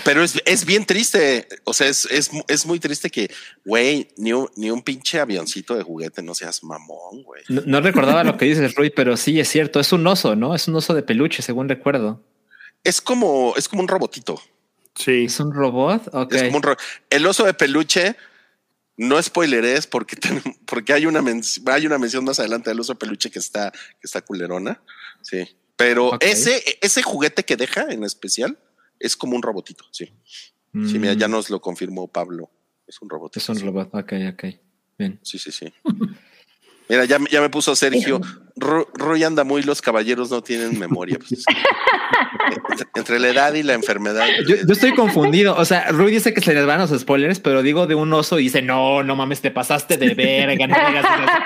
pero es, es bien triste. O sea, es, es, es muy triste que, güey, ni un, ni un pinche avioncito de juguete, no seas mamón, güey. No, no recordaba lo que dices, Rui, pero sí es cierto. Es un oso, ¿no? Es un oso de peluche, según recuerdo. Es como, es como un robotito. Sí. ¿Es un robot? Okay. Es como un ro- el oso de peluche... No spoileres porque, ten, porque hay, una men- hay una mención más adelante del oso peluche que está, que está culerona. Sí, pero okay. ese, ese juguete que deja en especial es como un robotito. Sí, mm. sí, mira, ya nos lo confirmó Pablo. Es un robot. Es un sí. robot. Ok, ok. Bien. Sí, sí, sí. Mira, ya, ya me puso Sergio. Roy anda muy, los caballeros no tienen memoria. Pues, entre la edad y la enfermedad. Yo, yo estoy confundido. O sea, Roy dice que se les van los spoilers, pero digo de un oso y dice, no, no mames, te pasaste de verga. No,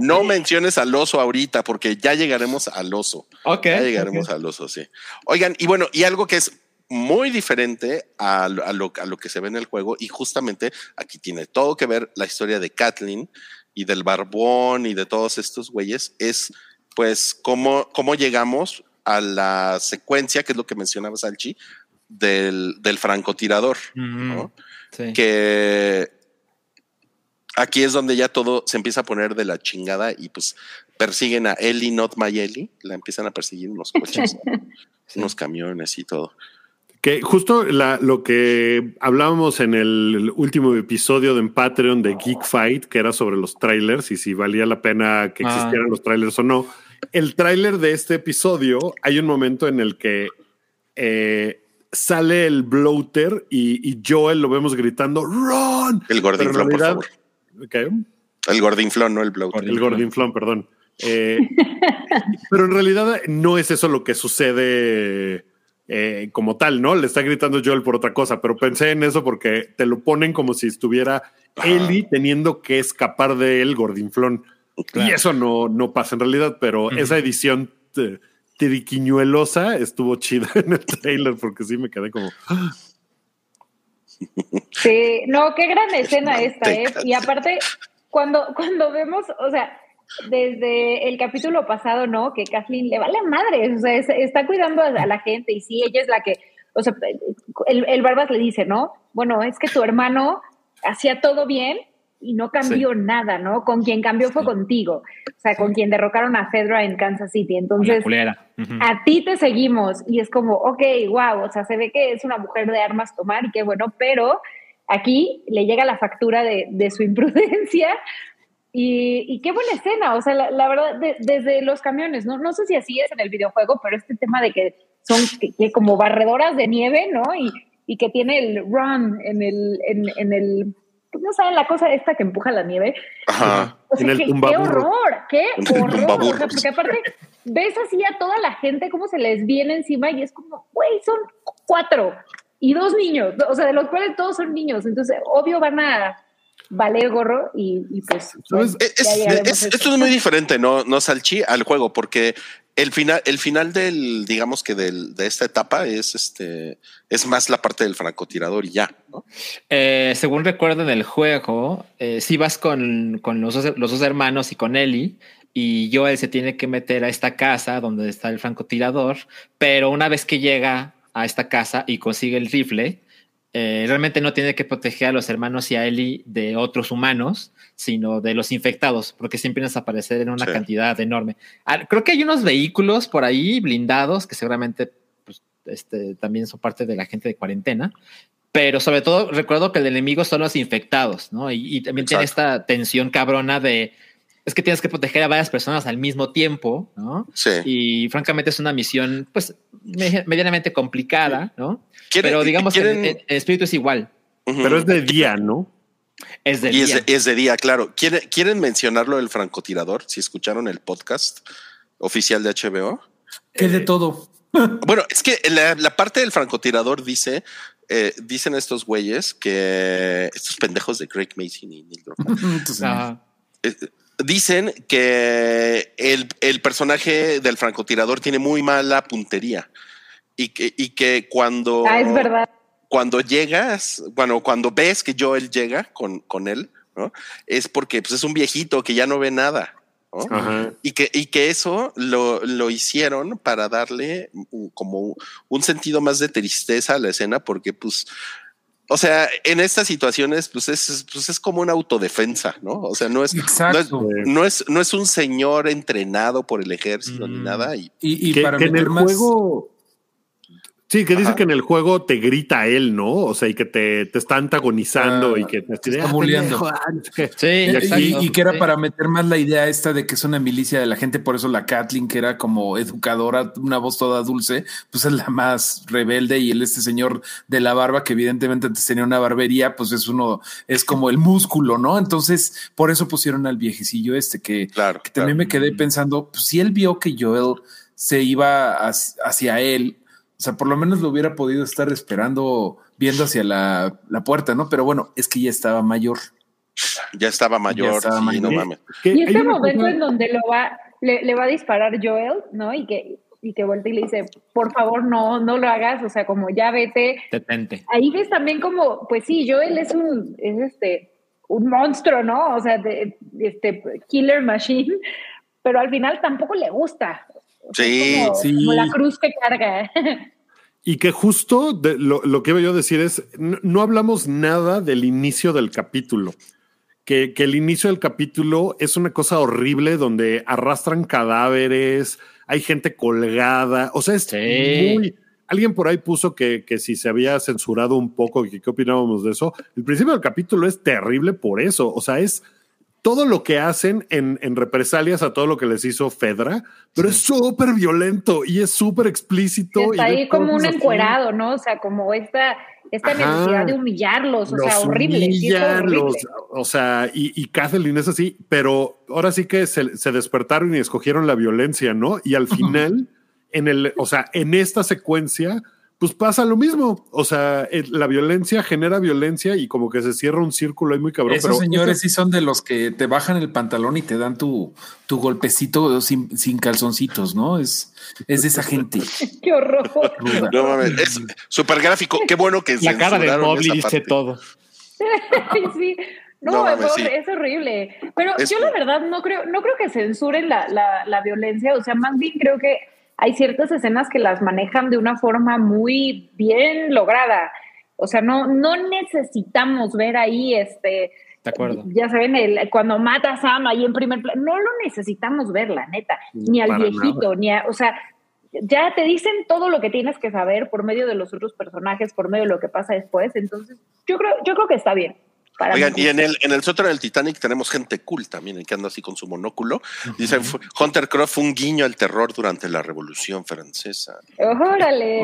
no menciones al oso ahorita porque ya llegaremos al oso. Ok. Ya llegaremos okay. al oso, sí. Oigan, y bueno, y algo que es muy diferente a, a, lo, a lo que se ve en el juego y justamente aquí tiene todo que ver la historia de Kathleen y del barbón y de todos estos güeyes es pues cómo, cómo llegamos a la secuencia que es lo que mencionaba Sanchi del, del francotirador, mm-hmm. ¿no? Sí. Que aquí es donde ya todo se empieza a poner de la chingada y pues persiguen a Ellie, not my Ellie, la empiezan a perseguir unos coches, sí. unos camiones y todo. Que justo la, lo que hablábamos en el último episodio de Patreon de Geek Fight, que era sobre los trailers y si valía la pena que existieran ah. los trailers o no. El trailer de este episodio, hay un momento en el que eh, sale el bloater y, y Joel lo vemos gritando ¡Run! El gordinflón, por favor. Okay. El gordinflón, no el bloater. El gordinflón, perdón. Eh, pero en realidad no es eso lo que sucede... Eh, como tal, ¿no? Le está gritando Joel por otra cosa, pero pensé en eso porque te lo ponen como si estuviera ah. Ellie teniendo que escapar de él, gordinflón. Claro. Y eso no, no pasa en realidad, pero uh-huh. esa edición t- triquiñuelosa estuvo chida en el trailer porque sí me quedé como... Sí, no, qué gran escena es esta, ¿eh? Y aparte, cuando, cuando vemos, o sea... Desde el capítulo pasado, ¿no? Que Kathleen le vale madre, o sea, está cuidando a la gente y sí, ella es la que, o sea, el, el Barbas le dice, ¿no? Bueno, es que tu hermano hacía todo bien y no cambió sí. nada, ¿no? Con quien cambió fue sí. contigo, o sea, con sí. quien derrocaron a Fedra en Kansas City. Entonces, uh-huh. a ti te seguimos y es como, ok, wow, o sea, se ve que es una mujer de armas tomar y qué bueno, pero aquí le llega la factura de, de su imprudencia. Y, y qué buena escena, o sea, la, la verdad, de, desde los camiones, ¿no? No sé si así es en el videojuego, pero este tema de que son que, que como barredoras de nieve, ¿no? Y, y que tiene el run en el, en, en el, no saben la cosa esta que empuja la nieve. Ajá. O sea, en que, el qué horror, qué horror, o sea, porque aparte ves así a toda la gente como se les viene encima y es como, güey, son cuatro y dos niños, o sea, de los cuales todos son niños, entonces obvio van a... Vale el gorro y, y pues... pues es, es, esto es muy diferente, ¿no, no Salchi? Al juego, porque el final, el final del, digamos que del, de esta etapa es este es más la parte del francotirador y ya, ¿no? Eh, según recuerdo en el juego, eh, sí vas con, con los, los dos hermanos y con Ellie, y Joel se tiene que meter a esta casa donde está el francotirador, pero una vez que llega a esta casa y consigue el rifle... Eh, realmente no tiene que proteger a los hermanos y a Ellie de otros humanos, sino de los infectados, porque siempre empiezan a aparecer en una sí. cantidad enorme. Ah, creo que hay unos vehículos por ahí blindados que seguramente pues, este, también son parte de la gente de cuarentena, pero sobre todo recuerdo que el enemigo son los infectados, ¿no? Y, y también Exacto. tiene esta tensión cabrona de es que tienes que proteger a varias personas al mismo tiempo, ¿no? Sí. Y francamente es una misión, pues, medianamente complicada, ¿no? Pero digamos que el, el espíritu es igual. Uh-huh. Pero es de día, ¿no? Es de y día. Es de, es de día, claro. ¿Quieren, ¿Quieren mencionarlo del francotirador? Si escucharon el podcast oficial de H B O. Que eh, de todo. Bueno, es que la, la parte del francotirador dice... Eh, dicen estos güeyes que... Estos pendejos de Craig Mazin y Neil Druckmann. No. Eh, dicen que el, el personaje del francotirador tiene muy mala puntería. Y que, y que cuando... Ah, es verdad. Cuando llegas, bueno, cuando ves que Joel llega con, con él, ¿no? Es porque pues, es un viejito que ya no ve nada, ¿no? Ajá. Y, que, y que eso lo, lo hicieron para darle como un sentido más de tristeza a la escena, porque pues, o sea, en estas situaciones pues es, pues, es como una autodefensa, ¿no? O sea, no es, no es, no es, no es un señor entrenado por el ejército mm. ni nada. Y, y, y que, para que en el más... juego... Sí, que dice Ajá. que en el juego te grita él, ¿no? O sea, y que te, te está antagonizando ah, y que te, te está bulleando. Sí, y, y, y que era sí. para meter más la idea esta de que es una milicia de la gente, por eso la Kathleen, que era como educadora, una voz toda dulce, pues es la más rebelde, y él, este señor de la barba, que evidentemente antes tenía una barbería, pues es uno, es como el músculo, ¿no? Entonces, por eso pusieron al viejecillo este, que, claro, que también claro. me quedé pensando, pues si él vio que Joel se iba hacia, hacia él, o sea, por lo menos lo hubiera podido estar esperando, viendo hacia la, la puerta, ¿no? Pero bueno, es que ya estaba mayor. Ya estaba mayor, ya estaba sí, mayor. No mames. Y este momento en donde lo va, le, le va a disparar Joel, ¿no? Y que, y que voltea y le dice, por favor, no, no lo hagas. O sea, como ya vete. Detente. Ahí ves también como, pues sí, Joel es un, es este, un monstruo, ¿no? O sea, de, este killer machine, pero al final tampoco le gusta. Sí, como, sí. Como la cruz que carga. Y que justo de, lo, lo que iba yo a decir es, no, no hablamos nada del inicio del capítulo. Que, que el inicio del capítulo es una cosa horrible donde arrastran cadáveres, hay gente colgada. O sea, es sí. muy... Alguien por ahí puso que, que si se había censurado un poco, que qué opinábamos de eso. El principio del capítulo es terrible por eso. O sea, es... todo lo que hacen en, en represalias a todo lo que les hizo Fedra, pero sí. es súper violento y es súper explícito. Y está y ahí como un encuerado, forma. ¿no? O sea, como esta, esta Ajá, necesidad de humillarlos, o sea, horrible. Humillarlos, sí, horrible. O sea, y, y Kathleen es así, pero ahora sí que se, se despertaron y escogieron la violencia, ¿no? Y al final, en el, o sea, en esta secuencia, pues pasa lo mismo. O sea, la violencia genera violencia y como que se cierra un círculo ahí muy cabrón. Esos pero señores sí son de los que te bajan el pantalón y te dan tu, tu golpecito sin, sin calzoncitos, ¿no? Es, es de esa gente. ¡Qué horror! No mames, es súper gráfico. Qué bueno que la cara de Mobley dice todo. Sí. No, no mames, sí. es horrible. Pero es yo la verdad no creo, no creo que censuren la, la, la violencia. O sea, más bien creo que hay ciertas escenas que las manejan de una forma muy bien lograda. O sea, no, no necesitamos ver ahí, este, de acuerdo. Ya saben, el, cuando mata a Sam ahí en primer plano, no lo necesitamos ver, la neta, ni al Para viejito, nada. ni a, o sea, ya te dicen todo lo que tienes que saber por medio de los otros personajes, por medio de lo que pasa después. Entonces, yo creo, yo creo que está bien. Oigan, y en el, en el sótano del Titanic tenemos gente cool también, el que anda así con su monóculo. Dice, Hunter Croft fue un guiño al terror durante la Revolución Francesa. ¡Órale!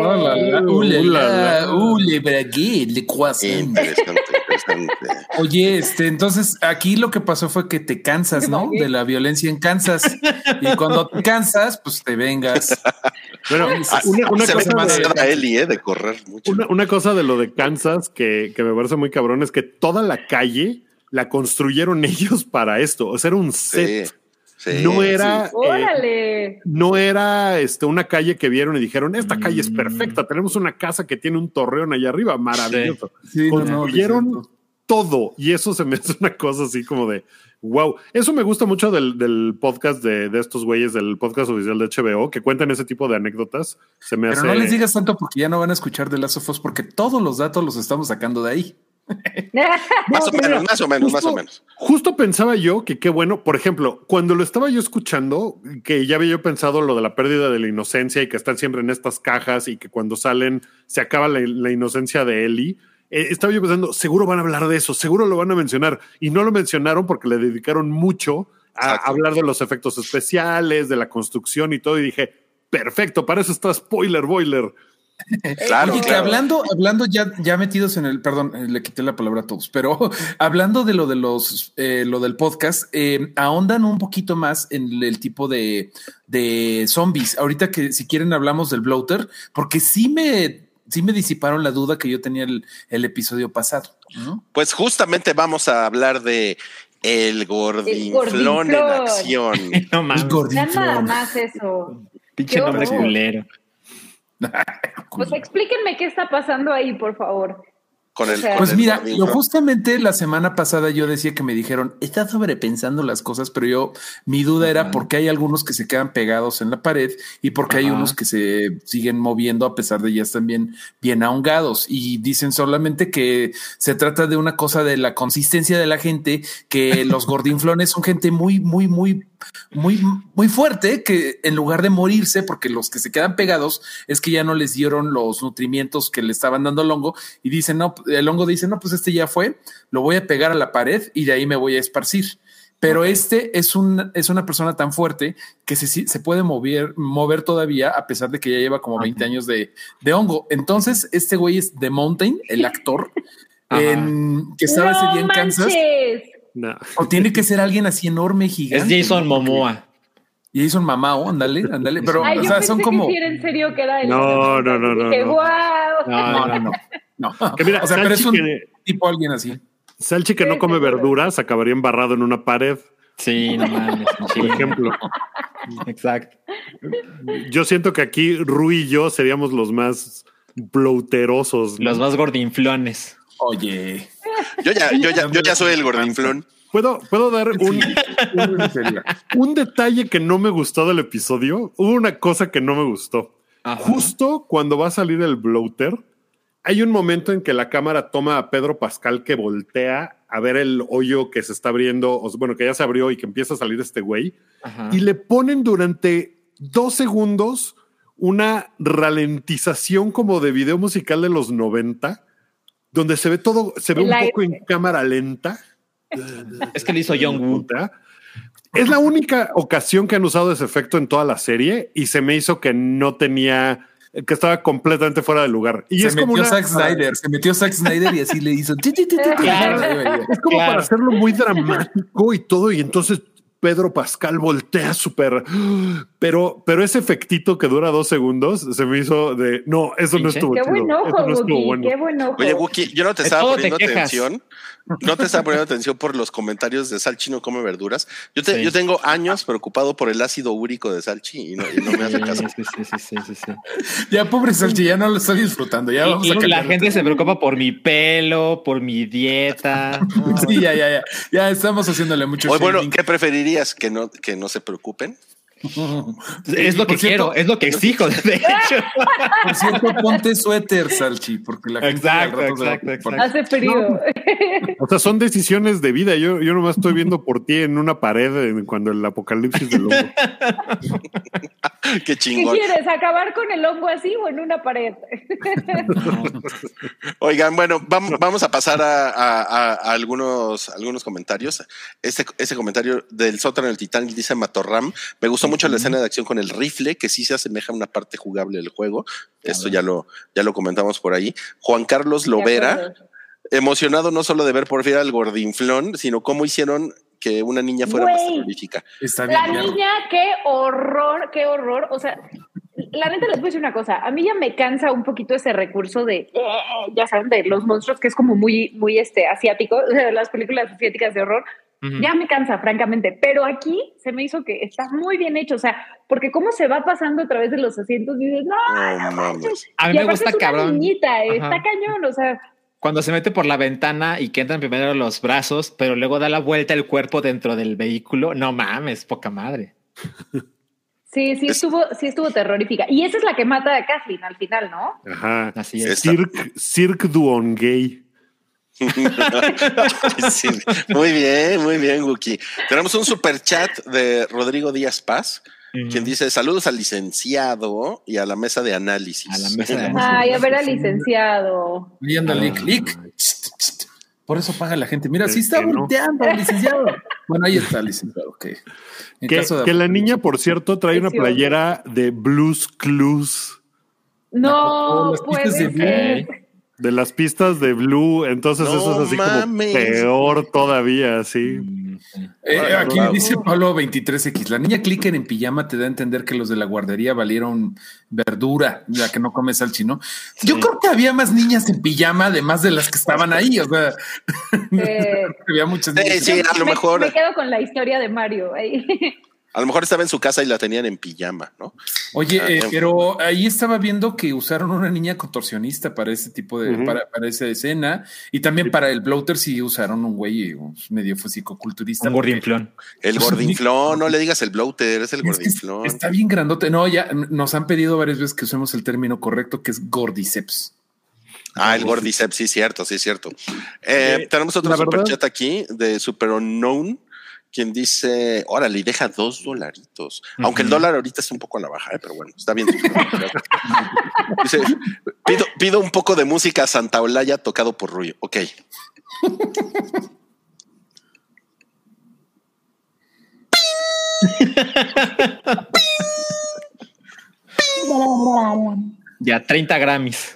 ¡Ule, bragué, le cuasen! Interesante, interesante. Oye, este, entonces, aquí lo que pasó fue que te cansas, ¿no? De la violencia en Kansas. Y cuando te cansas, pues te vengas. Bueno, una, una, cosa de, a Ellie, ¿eh? de correr mucho. Una, una cosa de lo de Kansas que, que me parece muy cabrón es que toda la calle la construyeron ellos para esto. O sea, era un set. Sí, sí, no era, sí. eh, ¡Órale! No era este, una calle que vieron y dijeron, esta calle mm. es perfecta. Tenemos una casa que tiene un torreón allá arriba. Maravilloso. Sí. Sí, construyeron no, no, todo. Y eso se me hace una cosa así como de... Wow, eso me gusta mucho del, del podcast de, de estos güeyes, del podcast oficial de H B O, que cuentan ese tipo de anécdotas. Se me Pero hace... no les digas tanto porque ya no van a escuchar de Last of Us, porque todos los datos los estamos sacando de ahí. Más o menos, más o menos, más o menos. Justo pensaba yo que qué bueno, por ejemplo, cuando lo estaba yo escuchando, que ya había yo pensado lo de la pérdida de la inocencia y que están siempre en estas cajas y que cuando salen se acaba la, la inocencia de Ellie. Eh, estaba yo pensando, seguro van a hablar de eso, seguro lo van a mencionar, y no lo mencionaron porque le dedicaron mucho a hablar de los efectos especiales, de la construcción y todo, y dije, perfecto, para eso está Spoiler Boiler. Claro, oye, claro. Que hablando, hablando ya, ya metidos en el, perdón, eh, le quité la palabra a todos, pero hablando de lo de los, eh, lo del podcast, eh, ahondan un poquito más en el, el tipo de, de zombies. Ahorita que si quieren hablamos del bloater, porque sí me, sí me disiparon la duda que yo tenía el, el episodio pasado, ¿no? Pues justamente vamos a hablar de el gordinflón, el gordinflón. En acción. No mames. El gordinflón. Nada más eso. Pinche nombre culero. Pues explíquenme qué está pasando ahí, por favor. Con el, o sea, pues con mira, el yo justamente la semana pasada yo decía que me dijeron, estás sobrepensando las cosas, pero yo, mi duda uh-huh. era porque hay algunos que se quedan pegados en la pared y porque uh-huh. hay unos que se siguen moviendo a pesar de ya están bien, bien ahongados, y dicen solamente que se trata de una cosa de la consistencia de la gente, que los gordinflones son gente muy, muy, muy, muy, muy fuerte, que en lugar de morirse, porque los que se quedan pegados es que ya no les dieron los nutrimientos que le estaban dando al hongo, y dicen, no, el hongo dice, no, pues este ya fue, lo voy a pegar a la pared y de ahí me voy a esparcir. Pero okay. este es, un, es una persona tan fuerte que se, se puede mover, mover todavía, a pesar de que ya lleva como okay. veinte años de, de hongo. Entonces este güey es The Mountain, el actor, en, que estaba no ese día en manches. Kansas. No. O tiene que ser alguien así enorme, gigante. Es Jason Momoa. Jason Mamao, ándale, ándale. Pero, ay, o sea, son como. Que en serio que era el no, no, no, no. Que no. Guau. No, no, no. No. Que mira, o sea, Sanchi, pero es un que, tipo alguien así. Sanchi que no come verduras acabaría embarrado en una pared. Sí, no mames. Por ejemplo. Exacto. Yo siento que aquí Rui y yo seríamos los más bloaterosos. Los ¿no? más gordinflones. Oye. Yo ya, yo ya, yo ya soy el gordinflón. ¿Puedo, puedo dar un, sí. un, un detalle que no me gustó del episodio? Hubo una cosa que no me gustó. Ajá. Justo cuando va a salir el bloater, hay un momento en que la cámara toma a Pedro Pascal que voltea a ver el hoyo que se está abriendo, bueno, que ya se abrió y que empieza a salir este güey. Ajá. Y le ponen durante dos segundos una ralentización como de video musical de los noventa, donde se ve todo, se ve un poco en cámara lenta. Es que le hizo John Woo. Es la única ocasión que han usado ese efecto en toda la serie y se me hizo que no tenía, que estaba completamente fuera de lugar. Y se es metió como una, Zack Snyder, se metió Zack Snyder y así le hizo. Claro, es como claro. para hacerlo muy dramático y todo, y entonces Pedro Pascal voltea súper, pero, pero ese efectito que dura dos segundos se me hizo de no, eso no estuvo. Qué chido, buen ojo, no Wookie, bueno. Qué buen ojo. Oye, Wookie, yo no te estaba poniendo te atención, no te estaba poniendo atención por los comentarios de Salchi no come verduras. Yo, te, sí. yo tengo años preocupado por el ácido úrico de Salchi y no, y no me hace caso. Sí, sí, sí, sí, sí, sí. Ya, pobre Salchi, ya no lo estoy disfrutando. Ya vamos a la gente se preocupa por mi pelo, por mi dieta. No. Sí, ya, ya, ya. Ya estamos haciéndole mucho. Oye, bueno, ¿qué preferirías? Que no, que no se preocupen. Es lo que quiero, es lo que exijo. De hecho, por cierto, ponte suéter, Salchi, porque la exacto, gente exacto, exacto. hace frío. No, o sea, son decisiones de vida. Yo, yo nomás estoy viendo por ti en una pared cuando el apocalipsis del hongo. Qué chingón. ¿Qué quieres? ¿Acabar con el hongo así o en una pared? Oigan, bueno, vamos, vamos a pasar a, a, a, a algunos, algunos comentarios. Este, este comentario del sótano del titán dice Matorram. Me gustó mucho la escena de acción con el rifle, que sí se asemeja a una parte jugable del juego. Esto ya lo, ya lo comentamos por ahí. Juan Carlos Lovera, emocionado no solo de ver por fin al gordinflón, sino cómo hicieron que una niña fuera wey, más terrorífica. La bien, niña, qué horror, qué horror. O sea, la neta les voy a decir una cosa. A mí ya me cansa un poquito ese recurso de, eh, ya saben, de los monstruos, que es como muy, muy este, asiático, de las películas asiáticas de horror. Uh-huh. Ya me cansa, francamente, pero aquí se me hizo que está muy bien hecho, o sea, porque cómo se va pasando a través de los asientos, dices, no, no, no, no. A mí y me gusta, es una cabrón. Niñita, eh, está cañón, o sea. Cuando se mete por la ventana y que entran primero los brazos, pero luego da la vuelta el cuerpo dentro del vehículo, no mames, poca madre. Sí, sí estuvo, sí estuvo terrorífica. Y esa es la que mata a Kathleen al final, ¿no? Ajá, así es. Cirque, Cirque du Honguey. Sí. Muy bien, muy bien, Wookie. Tenemos un super chat de Rodrigo Díaz Paz, uh-huh. quien dice saludos al licenciado y a la mesa de análisis. A la mesa de análisis. Ay, a ver al licenciado. Viendo ah. clic. Por eso paga la gente. Mira, sí está volteando, no. licenciado. Bueno, ahí está licenciado. Okay. En que caso de... que la niña, por cierto, trae una playera de Blues Clues. No, las puede pistas de, Blue, de las pistas de Blue. Entonces no, eso es así mames. Como peor todavía, sí. Eh, Ay, aquí bravo. Dice Pablo veintitrés equis. La niña Clicker en pijama te da a entender que los de la guardería valieron verdura, ya que no comes al chino. Sí. Yo creo que había más niñas en pijama, además de las que estaban ahí. O sea, eh, había muchas niñas. Eh, sí, a lo mejor. Me, me quedo con la historia de Mario ahí. A lo mejor estaba en su casa y la tenían en pijama, ¿no? Oye, ah, eh, no. Pero ahí estaba viendo que usaron una niña contorsionista para ese tipo de, uh-huh. para, para esa escena, y también para el bloater sí usaron un güey medio fisicoculturista. Un gordinflón. El gordinflón, no le digas el bloater, es el gordinflón. Es que está bien grandote. No, ya nos han pedido varias veces que usemos el término correcto, que es gordiceps. Ah, el gordiceps, sí, cierto, sí, cierto. Eh, eh, tenemos otro superchat aquí de Super Unknown, quien dice, órale, deja dos dolaritos. Uh-huh. Aunque el dólar ahorita está un poco a la baja, ¿eh? Pero bueno, está bien. Dice, pido, pido un poco de música Santa Olaya tocado por Ruyo. Ok. Ya, treinta Grammys.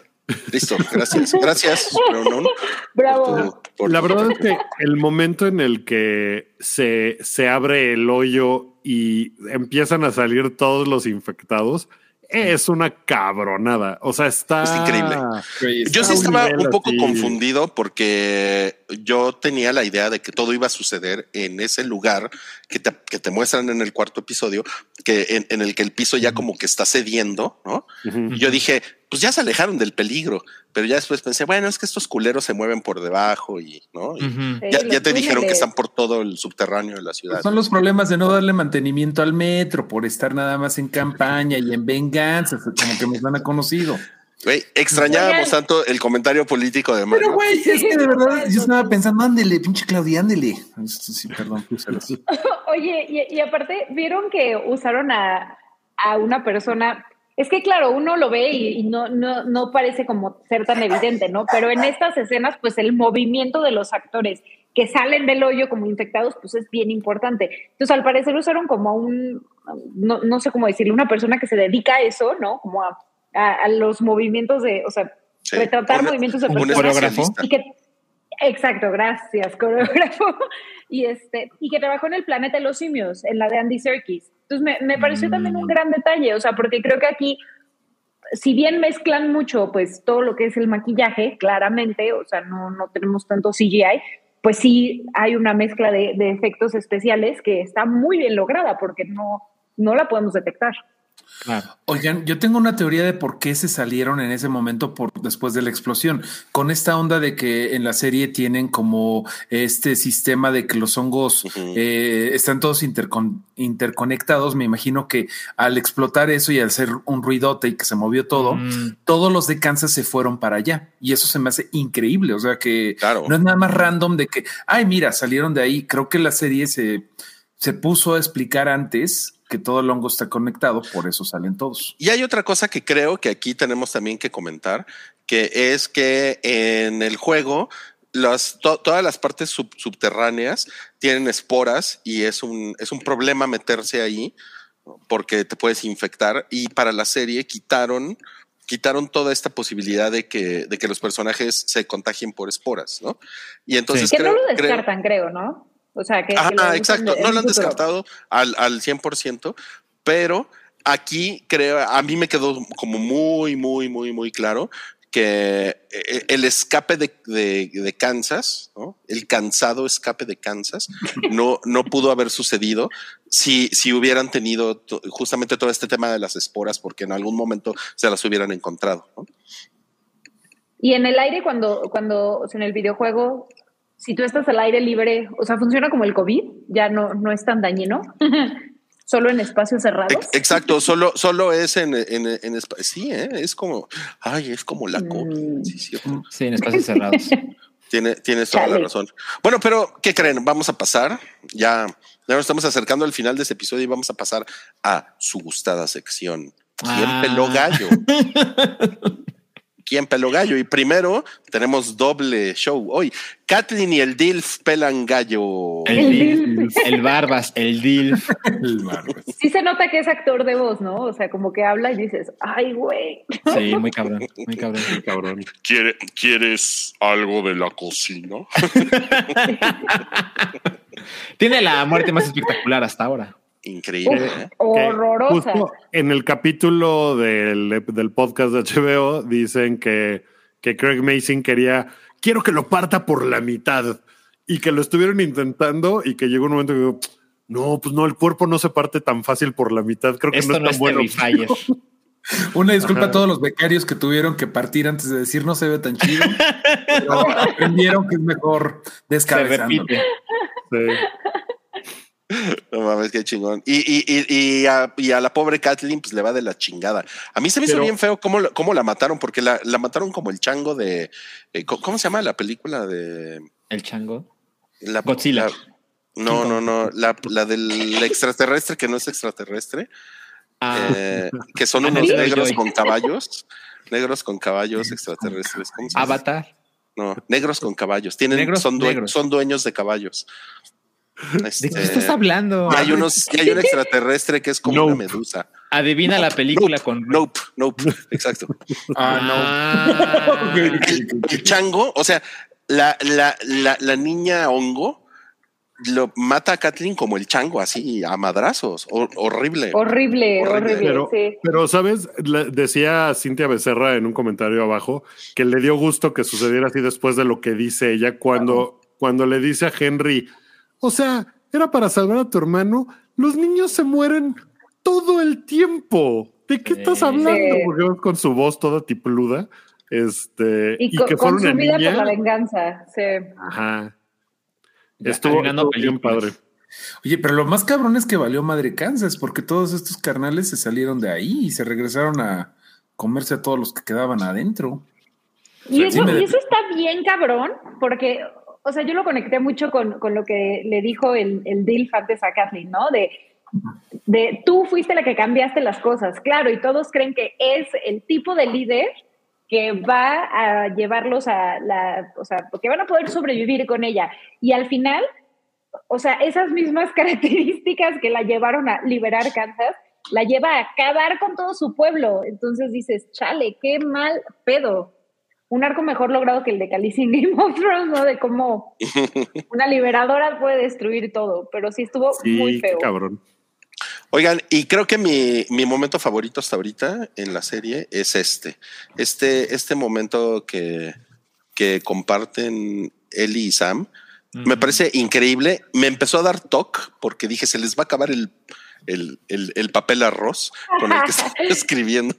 Listo, gracias, gracias. Pero no, no. Bravo. Por tu, por la verdad tu... es que el momento en el que se, se abre el hoyo y empiezan a salir todos los infectados es una cabronada. O sea, está... Es increíble. Sí, está yo sí estaba un poco así. Confundido porque yo tenía la idea de que todo iba a suceder en ese lugar que te, que te muestran en el cuarto episodio, que en, en el que el piso ya como que está cediendo, ¿no? Uh-huh. Y yo dije... pues ya se alejaron del peligro, pero ya después pensé, bueno, es que estos culeros se mueven por debajo y, ¿no? Y uh-huh. ya, sí, ya te dijeron que están por todo el subterráneo de la ciudad. Pues son los problemas de no darle mantenimiento al metro por estar nada más en campaña y en venganza, como que nos han conocido. Güey, extrañábamos tanto el comentario político de Mario. Pero güey, es que de verdad yo estaba pensando, ándele, pinche Claudia, ándele. Sí, perdón. Oye, y, y aparte, ¿vieron que usaron a, a una persona... Es que claro, uno lo ve y, y no, no, no parece como ser tan evidente, ¿no? Pero en estas escenas, pues el movimiento de los actores que salen del hoyo como infectados, pues es bien importante. Entonces, al parecer usaron como un, no, no sé cómo decirlo, una persona que se dedica a eso, ¿no? Como a, a, a los movimientos de, o sea, sí, retratar por, movimientos de personas. Un coreógrafo. Y que, exacto, gracias, coreógrafo. Y, este, y que trabajó en El planeta de los simios, en la de Andy Serkis. Entonces me, me pareció mm. también un gran detalle, o sea, porque creo que aquí, si bien mezclan mucho, pues todo lo que es el maquillaje, claramente, o sea, no, no tenemos tanto C G I, pues sí hay una mezcla de, de efectos especiales que está muy bien lograda porque no, no la podemos detectar. Claro. Oigan, yo tengo una teoría de por qué se salieron en ese momento por después de la explosión, con esta onda de que en la serie tienen como este sistema de que los hongos uh-huh. eh, están todos intercon- interconectados. Me imagino que al explotar eso y al hacer un ruidote y que se movió todo, mm. todos los de Kansas se fueron para allá y eso se me hace increíble. O sea que claro. no es nada más random de que, ay, mira, salieron de ahí. Creo que la serie se, se puso a explicar antes que todo el hongo está conectado, por eso salen todos. Y hay otra cosa que creo que aquí tenemos también que comentar, que es que en el juego las, to, todas las partes sub, subterráneas tienen esporas y es un, es un problema meterse ahí porque te puedes infectar, y para la serie quitaron... quitaron toda esta posibilidad de que, de que los personajes se contagien por esporas, ¿no? Y entonces sí. creo, que no lo descartan, creo, creo ¿no? O sea, que, Ajá, que exacto. De, no lo han descartado al, al cien por ciento, pero aquí creo, a mí me quedó como muy, muy, muy, muy claro que el escape de, de, de Kansas, ¿no? El cansado escape de Kansas no, no pudo haber sucedido si, si hubieran tenido to, justamente todo este tema de las esporas, porque en algún momento se las hubieran encontrado, ¿no? Y en el aire, cuando, cuando en el videojuego... Si tú estás al aire libre, o sea, funciona como el COVID, ya no, no es tan dañino, solo en espacios cerrados. Exacto, solo, solo es en, en, en espacios, sí, ¿eh? Es como, ay, es como la COVID. Mm. Sí, sí, sí, en espacios cerrados. Tiene, tienes toda Chale. la razón. Bueno, pero ¿qué creen? Vamos a pasar, ya, ya nos estamos acercando al final de este episodio y vamos a pasar a su gustada sección. ¿Quién ah. peló gallo? aquí en Pelo Gallo. Y primero tenemos doble show hoy. Kathleen y el D I L F pelan gallo. El, el D I L F. El Barbas, el D I L F. El Barbas. Sí se nota que es actor de voz, ¿no? O sea, como que habla y dices, ay, güey. Sí, muy cabrón, muy cabrón, muy cabrón. ¿Quiere, ¿Quieres algo de la cocina? Tiene la muerte más espectacular hasta ahora. Increíble. Uf, ¿eh? Horrorosa. Justo en el capítulo del, del podcast de H B O dicen que, que Craig Mazin quería... Quiero que lo parta por la mitad, y que lo estuvieron intentando y que llegó un momento que digo, no, pues no, el cuerpo no se parte tan fácil por la mitad. Creo que esto no es tan no bueno. Una disculpa Ajá. a todos los becarios que tuvieron que partir antes de decir no se ve tan chido, pero aprendieron que es mejor descabezando. Se repite. Sí. No mames, qué chingón. Y, y, y, y, a, y a la pobre Kathleen pues le va de la chingada. A mí se me pero, hizo bien feo cómo, cómo la mataron, porque la, la mataron como el chango de... Eh, ¿Cómo se llama la película de...? ¿El chango? La, Godzilla. La, no, no, no. La, la del extraterrestre que no es extraterrestre. Ah. Eh, que son unos ¿Sí? negros Joy. con caballos. Negros con caballos extraterrestres. ¿Cómo se Avatar. Dice? No, negros con caballos. Tienen, ¿Negros? Son, due- negros. son dueños de caballos. Este, ¿De qué estás hablando? Hay unos, hay un extraterrestre que es como nope. una medusa. Adivina nope, la película nope, con Nope, Nope, exacto. Ah, no. El, el chango, o sea, la, la, la, la niña hongo lo mata a Kathleen como el chango, así a madrazos. Hor- horrible. Horrible, horrible. Pero, sí. pero ¿sabes? Le decía Cintia Becerra en un comentario abajo que le dio gusto que sucediera así después de lo que dice ella cuando, uh-huh. cuando le dice a Henry. O sea, era para salvar a tu hermano. Los niños se mueren todo el tiempo. ¿De qué sí. estás hablando? Porque con su voz toda tipluda. Este, y, y con, que fuera una niña. Consumida por la venganza. Sí. Ajá. Estuvo, estuvo bien padre. Oye, pero lo más cabrón es que valió madre Kansas, porque todos estos carnales se salieron de ahí y se regresaron a comerse a todos los que quedaban adentro. Y, eso, y eso está bien cabrón, porque... O sea, yo lo conecté mucho con, con lo que le dijo el, el D I L F antes a Kathleen, ¿no? De, de tú fuiste la que cambiaste las cosas, claro, y todos creen que es el tipo de líder que va a llevarlos a la... O sea, que van a poder sobrevivir con ella. Y al final, o sea, esas mismas características que la llevaron a liberar Kansas, la lleva a acabar con todo su pueblo. Entonces dices, chale, qué mal pedo. Un arco mejor logrado que el de Khaleesi en Game of Thrones, ¿no? De cómo una liberadora puede destruir todo, pero sí estuvo sí, muy feo. Cabrón. Oigan, y creo que mi, mi momento favorito hasta ahorita en la serie es este. Este, este momento que, que comparten Ellie y Sam mm. me parece increíble. Me empezó a dar toque porque dije, se les va a acabar el... El, el, el papel arroz con el que estás escribiendo.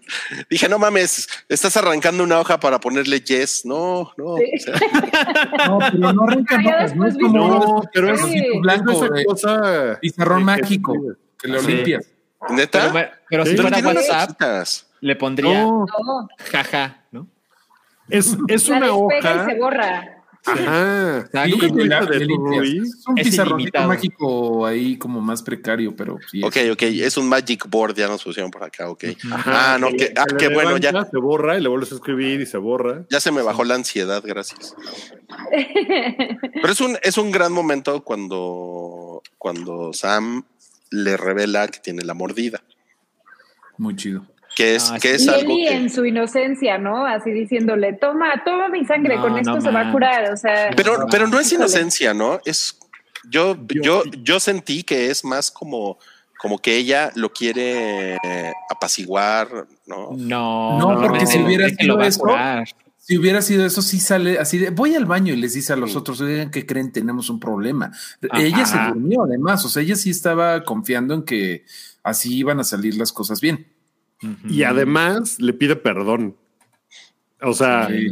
Dije, no mames, estás arrancando una hoja para ponerle yes. No, no. Sí. O sea. No, pero no arrancan hojas. No, es como, no, pero es sí. blanco, esa cosa. Pizarrón sí, mágico, sí. que lo sí. limpias. ¿Neta? Pero, pero sí. si fuera WhatsApp, le pondría no. jaja, ¿no? Es, es una hoja. Y se borra. Ajá. Sí, la, de es un pizarroncito mágico ahí como más precario, pero sí. Ok, ok, es un magic board, ya nos pusieron por acá, ok. Ajá, ah, no, que, ah, qué bueno, ya. Se borra y le vuelves a escribir y se borra. Ya se me bajó sí. la ansiedad, gracias. Pero es un, es un gran momento cuando, cuando Sam le revela que tiene la mordida. Muy chido. Que es, ah, que es y algo Eli que... en su inocencia, ¿no? Así diciéndole, toma, toma mi sangre, no, con esto no se man. va a curar. O sea, pero, no, pero no es inocencia, ¿no? Es yo, yo, yo sentí que es más como, como que ella lo quiere apaciguar, ¿no? No, no, porque no, si hubiera no, sido eso, si hubiera sido eso, sí sale así de voy al baño y les dice a los sí. otros, oigan, ¿qué creen? Tenemos un problema. Ajá. Ella se durmió, además, o sea, ella sí estaba confiando en que así iban a salir las cosas bien. Y además le pide perdón. O sea, sí.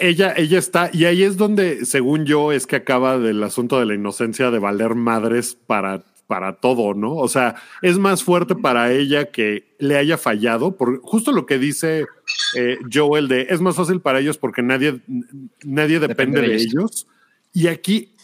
ella, ella está, y ahí es donde, según yo, es que acaba del asunto de la inocencia de valer madres para, para todo, ¿no? O sea, es más fuerte para ella que le haya fallado, por justo lo que dice eh, Joel de es más fácil para ellos porque nadie, nadie depende, depende de, de ellos. ellos. Y aquí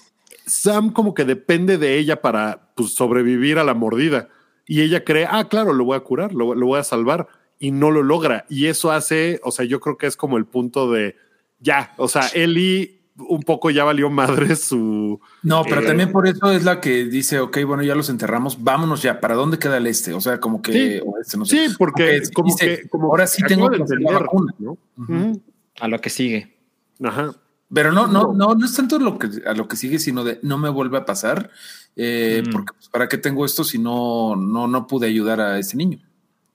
Sam como que depende de ella para pues, sobrevivir a la mordida. Y ella cree, ah, claro, lo voy a curar, lo, lo voy a salvar. y no lo logra. Y eso hace, o sea, yo creo que es como el punto de ya, o sea, Ellie un poco ya valió madre su... No, pero eh, también por eso es la que dice, ok, bueno, ya los enterramos, vámonos ya, ¿para dónde queda el este? O sea, como que... Sí, o este, no sé. Sí, porque okay, como dice, que... Como ahora sí tengo que hacer la vacuna, ¿no? Uh-huh. A lo que sigue. Ajá. Pero no, no, no, no es tanto lo que, a lo que sigue, sino de no me vuelve a pasar, eh, mm. porque pues, ¿para qué tengo esto si no, no, no pude ayudar a este niño?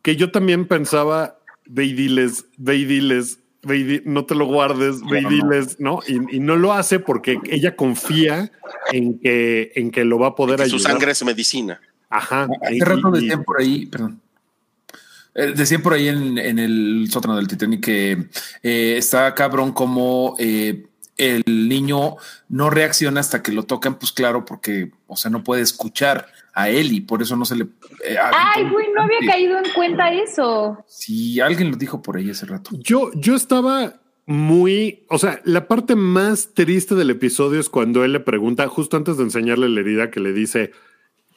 Que yo también pensaba, ve y diles, ve y diles, ve y di, no te lo guardes, ve y diles, ¿no? Y, y no lo hace porque ella confía en que, en que lo va a poder ayudar. Su sangre es medicina. Ajá. Hace rato decían por ahí, perdón. Eh, decían por ahí en, en el sótano del Titanic que eh, está cabrón como... Eh, el niño no reacciona hasta que lo tocan, pues claro, porque, o sea, no puede escuchar a él y por eso no se le... Eh, ¡Ay, güey! No había caído en cuenta eso. Sí, alguien lo dijo por ahí hace rato. Yo, yo estaba muy... O sea, la parte más triste del episodio es cuando él le pregunta, justo antes de enseñarle la herida, que le dice,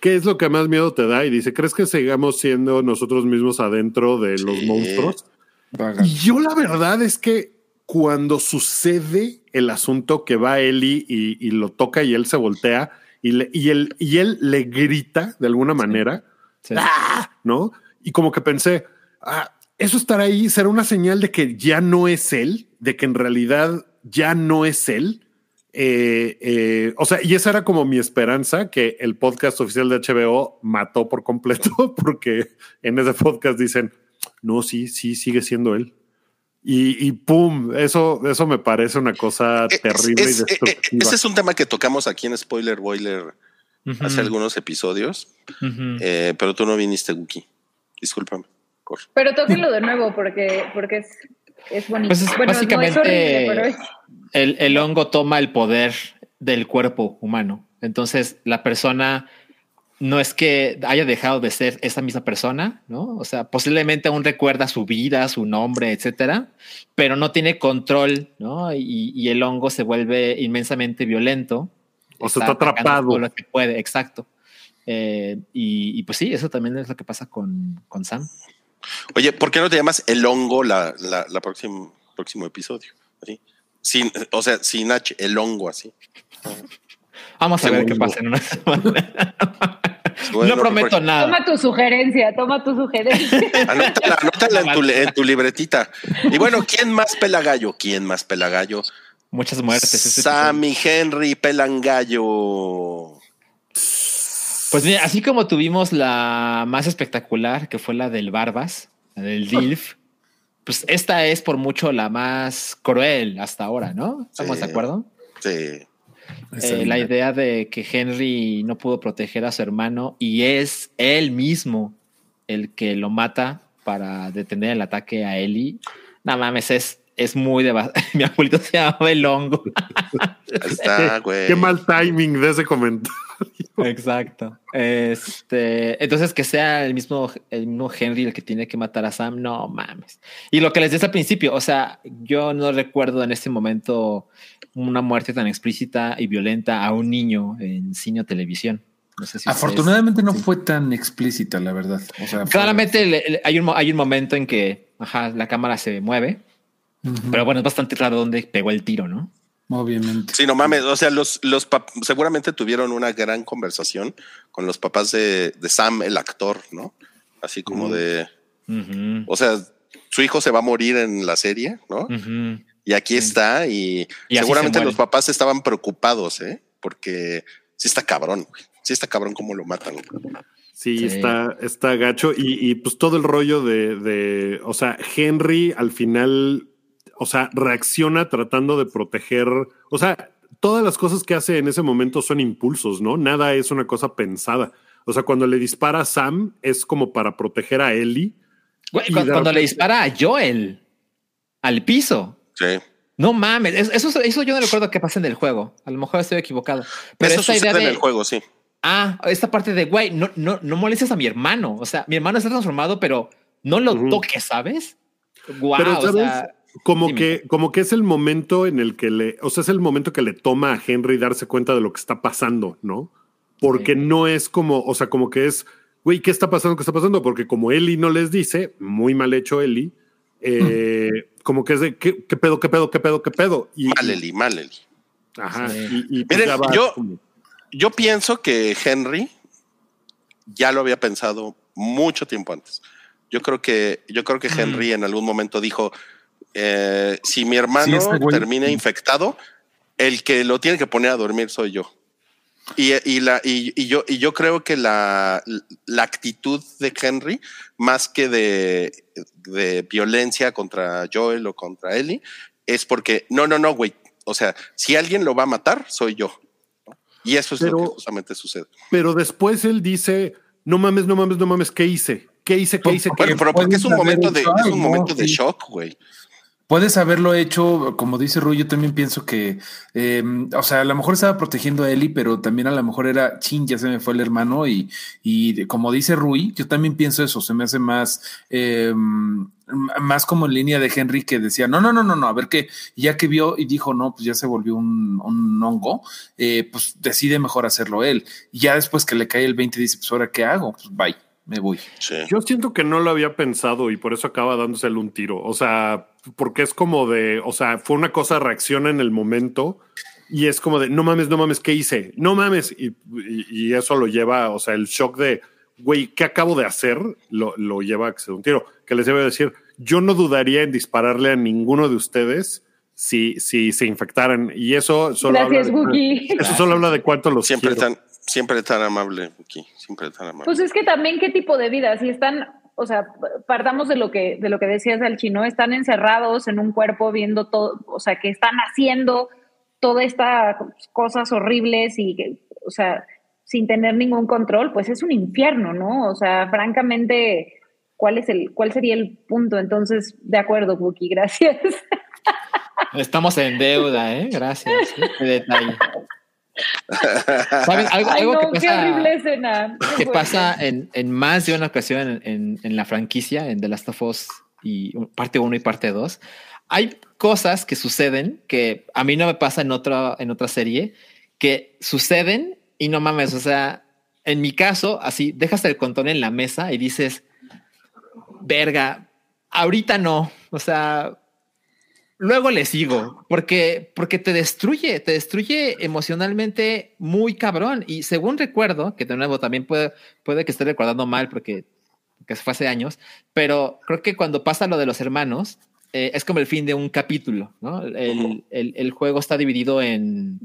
¿qué es lo que más miedo te da? Y dice, ¿crees que sigamos siendo nosotros mismos adentro de los sí. monstruos? Vaga. Y yo la verdad es que cuando sucede el asunto que va Ellie y, y lo toca y él se voltea y, le, y, él, y él le grita de alguna manera, sí. Sí. ¡Ah! ¿No? Y como que pensé, ah, eso estará ahí, será una señal de que ya no es él, de que en realidad ya no es él. Eh, eh, o sea, y esa era como mi esperanza, que el podcast oficial de H B O mató por completo, porque en ese podcast dicen, no, sí, sí, sigue siendo él. Y, y pum, eso, eso me parece una cosa es, terrible es, y destructiva. Ese es un tema que tocamos aquí en Spoiler Boiler uh-huh. hace algunos episodios, uh-huh. eh, pero tú no viniste, Wookie. Discúlpame. Cor. Pero tóquenlo de nuevo porque, porque es, es bonito. Pues es, bueno, básicamente, no es horrible, es... el, el hongo toma el poder del cuerpo humano. Entonces, la persona no es que haya dejado de ser esa misma persona, ¿no? O sea, posiblemente aún recuerda su vida, su nombre, etcétera, pero no tiene control, ¿no? Y, y el hongo se vuelve inmensamente violento. O sea, está atrapado. Todo lo que puede, exacto. Eh, y, y pues sí, eso también es lo que pasa con, con Sam. Oye, ¿por qué no te llamas el hongo la, la, la próxima, próximo episodio? ¿Sí? Sin, o sea, sin H, el hongo así. Vamos a ver qué pasa en una semana. Bueno, no prometo porque... nada. Toma tu sugerencia, toma tu sugerencia. Anótala, anótala en, tu, en tu libretita. Y bueno, ¿quién más pela gallo? ¿Quién más pela gallo? Muchas muertes. Sam y Henry pelan gallo. Pues mira, así como tuvimos la más espectacular, que fue la del Barbas, la del D I L F, pues esta es por mucho la más cruel hasta ahora, ¿no? ¿Estamos sí, de acuerdo? Sí. Eh, la idea de que Henry no pudo proteger a su hermano y es él mismo el que lo mata para detener el ataque a Ellie. No mames, es, es muy devastador. Mi abuelito se llama el hongo. Está, güey. Qué mal timing de ese comentario. Exacto. Este, entonces que sea el mismo, el mismo Henry el que tiene que matar a Sam, no mames. Y lo que les decía al principio, o sea, yo no recuerdo en este momento una muerte tan explícita y violenta a un niño en cine o televisión. No sé si afortunadamente ustedes, no sí. fue tan explícita, la verdad. O sea, claramente fue... le, le, hay, un, hay un momento en que ajá, la cámara se mueve, uh-huh. pero bueno, es bastante claro dónde pegó el tiro, ¿no? Obviamente. Sí, no mames. O sea, los, los pap- seguramente tuvieron una gran conversación con los papás de, de Sam, el actor, ¿no? Así como uh-huh. de. Uh-huh. O sea, su hijo se va a morir en la serie, ¿no? Uh-huh. Y aquí uh-huh. está. Y, y seguramente se los papás estaban preocupados, ¿eh? Porque sí está cabrón, güey. Sí está cabrón cómo lo matan. Sí, sí. Está, está gacho. Y, y pues todo el rollo de, de. O sea, Henry al final. O sea, reacciona tratando de proteger. O sea, todas las cosas que hace en ese momento son impulsos, ¿no? Nada es una cosa pensada. O sea, cuando le dispara a Sam es como para proteger a Ellie. Güey, cuando, dar... cuando le dispara a Joel al piso. Sí. No mames. Eso, eso yo no recuerdo que pase en el juego. A lo mejor estoy equivocado. Pero eso esta sucede idea de... en el juego, sí. Ah, esta parte de güey, no, no, no molestes a mi hermano. O sea, mi hermano está transformado, pero no lo uh-huh. toques, ¿sabes? Guau, pero, ¿sabes? O sea... Como que, como que es el momento en el que le, o sea, es el momento que le toma a Henry darse cuenta de lo que está pasando, ¿no? Porque sí. no es como, o sea, como que es güey, ¿qué está pasando? ¿Qué está pasando? Porque como Ellie no les dice, muy mal hecho Ellie, eh, mm. como que es de ¿qué, qué pedo, qué pedo, qué pedo, qué pedo? Y, mal Ellie, mal Ellie. Ajá. Sí. Y, y pues miren, va, yo, como... yo pienso que Henry ya lo había pensado mucho tiempo antes. Yo creo que, yo creo que Henry mm. en algún momento dijo, eh, si mi hermano sí, termina güey. infectado, el que lo tiene que poner a dormir soy yo. Y, y, la, y, y, yo, y yo creo que la, la actitud de Henry, más que de, de violencia contra Joel o contra Ellie, es porque no, no, no, güey. O sea, si alguien lo va a matar, soy yo. Y eso es pero, lo que justamente sucede. Pero después él dice, no mames, no mames, no mames, ¿qué hice? ¿Qué hice? ¿Qué hice? ¿Qué pero, hice? Pero porque es un momento de, es un momento de shock, güey. Puedes haberlo hecho, como dice Rui, yo también pienso que, eh, o sea, a lo mejor estaba protegiendo a Ellie, pero también a lo mejor era, chin, ya se me fue el hermano, y, y de, como dice Rui, yo también pienso eso, se me hace más, eh, más como en línea de Henry que decía, no, no, no, no, no, a ver qué, ya que vio y dijo, no, pues ya se volvió un, un hongo, eh, pues decide mejor hacerlo él, y ya después que le cae el veinte dice, pues ahora qué hago, pues bye, me voy. Sí. Yo siento que no lo había pensado y por eso acaba dándosele un tiro, o sea... Porque es como de, o sea, fue una cosa reacción en el momento y es como de, no mames, no mames, ¿qué hice? No mames. Y, y, y eso lo lleva, o sea, el shock de, güey, ¿qué acabo de hacer? Lo, lo lleva a que se dé un tiro. Que les debo decir, yo no dudaría en dispararle a ninguno de ustedes si, si se infectaran. Y eso solo, gracias, habla, de, eso solo habla de cuánto los siempre quiero. Tan, siempre tan amable, Buki, siempre tan amable. Pues es que también qué tipo de vida, si están... O sea, partamos de lo que de lo que decías del chino, están encerrados en un cuerpo viendo todo, o sea, que están haciendo todas estas cosas horribles y, que, o sea, sin tener ningún control, pues es un infierno, ¿no? O sea, francamente, ¿cuál es el cuál sería el punto? Entonces, de acuerdo, Buki, gracias. Estamos en deuda, ¿eh? Gracias. Qué detalle. ¿Saben? Algo, Ay, algo no, que pasa, que pasa en, en más de una ocasión en, en, en la franquicia, en The Last of Us y parte uno y parte dos, hay cosas que suceden que a mí no me pasa en otra, en otra serie, que suceden y no mames, o sea, en mi caso, así, dejas el control en la mesa y dices, verga, ahorita no, o sea... Luego le sigo, porque, porque te destruye, te destruye emocionalmente muy cabrón. Y según recuerdo, que de nuevo también puede, puede que esté recordando mal porque, porque fue hace años, pero creo que cuando pasa lo de los hermanos, eh, es como el fin de un capítulo, ¿no? El, el, el juego está dividido en,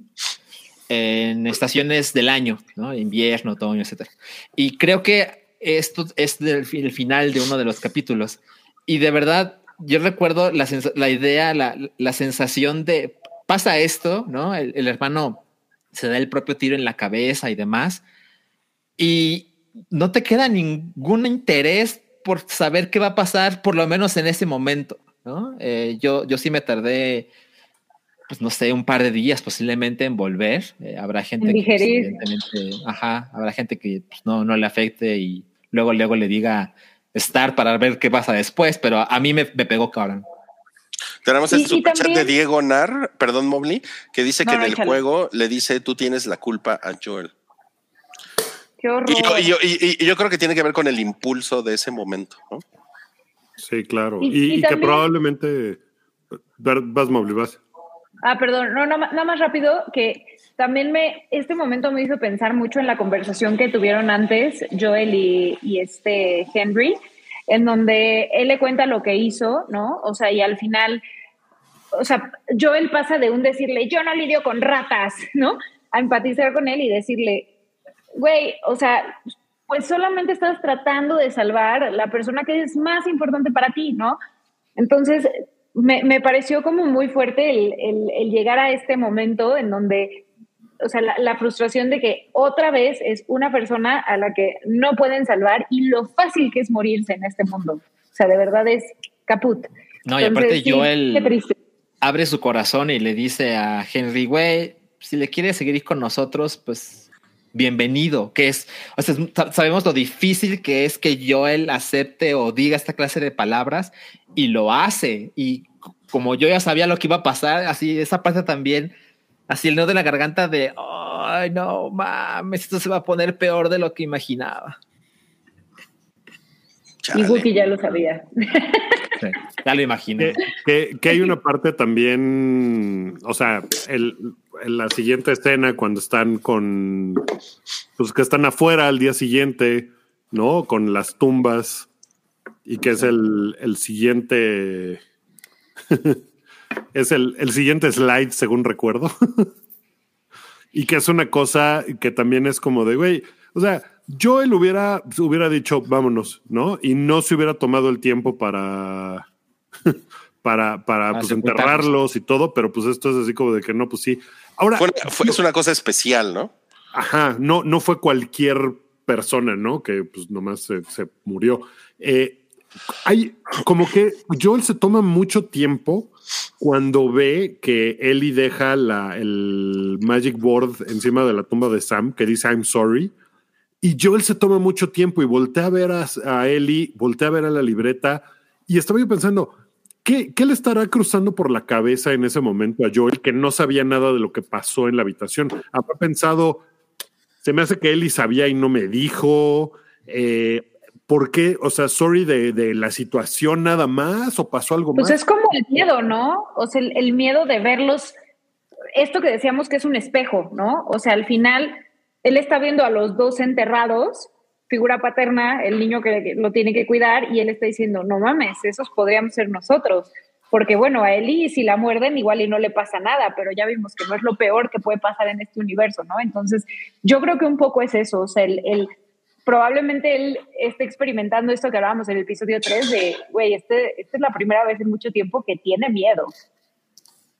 en estaciones del año, ¿no? Invierno, otoño, etcétera. Y creo que esto es del, el final de uno de los capítulos. Y de verdad... Yo recuerdo la, la idea, la, la sensación de pasa esto, ¿no? El, el hermano se da el propio tiro en la cabeza y demás, y no te queda ningún interés por saber qué va a pasar, por lo menos en ese momento, ¿no? Eh, yo, yo sí me tardé, pues no sé, un par de días posiblemente en volver. Eh, habrá gente que, evidentemente, ajá, habrá gente que pues, no, no le afecte y luego, luego le diga. Estar para ver qué pasa después, pero a mí me, me pegó cabrón. Tenemos el superchat de Diego Nar, perdón, Mobley, que dice no, que no, en el échale. Juego le dice tú tienes la culpa a Joel. Qué horror. Y yo, y, yo, y, y yo creo que tiene que ver con el impulso de ese momento, ¿no? Sí, claro. Y, y, y, y que probablemente vas, Mobley, vas. Ah, perdón, no, nada más rápido que también me este momento me hizo pensar mucho en la conversación que tuvieron antes Joel y, y este Henry, en donde él le cuenta lo que hizo, ¿no? O sea, y al final, o sea, Joel pasa de un decirle, yo no lidio con ratas, ¿no? A empatizar con él y decirle, güey, o sea, pues solamente estás tratando de salvar la persona que es más importante para ti, ¿no? Entonces... Me, me pareció como muy fuerte el, el, el llegar a este momento en donde, o sea, la, la frustración de que otra vez es una persona a la que no pueden salvar y lo fácil que es morirse en este mundo. O sea, de verdad es caput. No, entonces, y aparte sí, Joel abre su corazón y le dice a Henry, güey, si le quieres seguir con nosotros, pues bienvenido. Que es, o sea, sabemos lo difícil que es que Joel acepte o diga esta clase de palabras. Y lo hace, y como yo ya sabía lo que iba a pasar, así esa parte también, así el nudo de la garganta de, ay, no mames, esto se va a poner peor de lo que imaginaba. Y Wookie ya lo sabía. Sí, ya lo imaginé. Que, que, que hay una parte también, o sea, el, en la siguiente escena cuando están con, pues que están afuera al día siguiente, ¿no? Con las tumbas y que es el, el siguiente, es el, el siguiente slide según recuerdo. Y que es una cosa que también es como de, güey, o sea, Joel hubiera, hubiera dicho, vámonos, ¿no? Y no se hubiera tomado el tiempo para, para, para pues, enterrarlos y todo, pero pues esto es así como de que no, pues sí. Ahora, fue, fue, es una cosa especial, ¿no? Ajá, no, no fue cualquier persona, ¿no? Que pues nomás se, se murió. Eh, hay como que Joel se toma mucho tiempo cuando ve que Ellie deja la, el Magic Board encima de la tumba de Sam, que dice I'm sorry. Y Joel se toma mucho tiempo y voltea a ver a, a Ellie, voltea a ver a la libreta. Y estaba yo pensando, ¿qué, ¿qué le estará cruzando por la cabeza en ese momento a Joel que no sabía nada de lo que pasó en la habitación? Habrá pensado, se me hace que Ellie sabía y no me dijo. Eh, ¿Por qué? O sea, sorry de, de la situación nada más o pasó algo más. Pues es como el miedo, ¿no? O sea, el, el miedo de verlos. Esto que decíamos que es un espejo, ¿no? O sea, al final... Él está viendo a los dos enterrados, figura paterna, el niño que lo tiene que cuidar, y él está diciendo, no mames, esos podríamos ser nosotros. Porque bueno, a Ellie si la muerden igual y no le pasa nada, pero ya vimos que no es lo peor que puede pasar en este universo, ¿no? Entonces yo creo que un poco es eso, o sea, el, el, probablemente él esté experimentando esto que hablábamos en el episodio tres de, güey, este, esta es la primera vez en mucho tiempo que tiene miedo.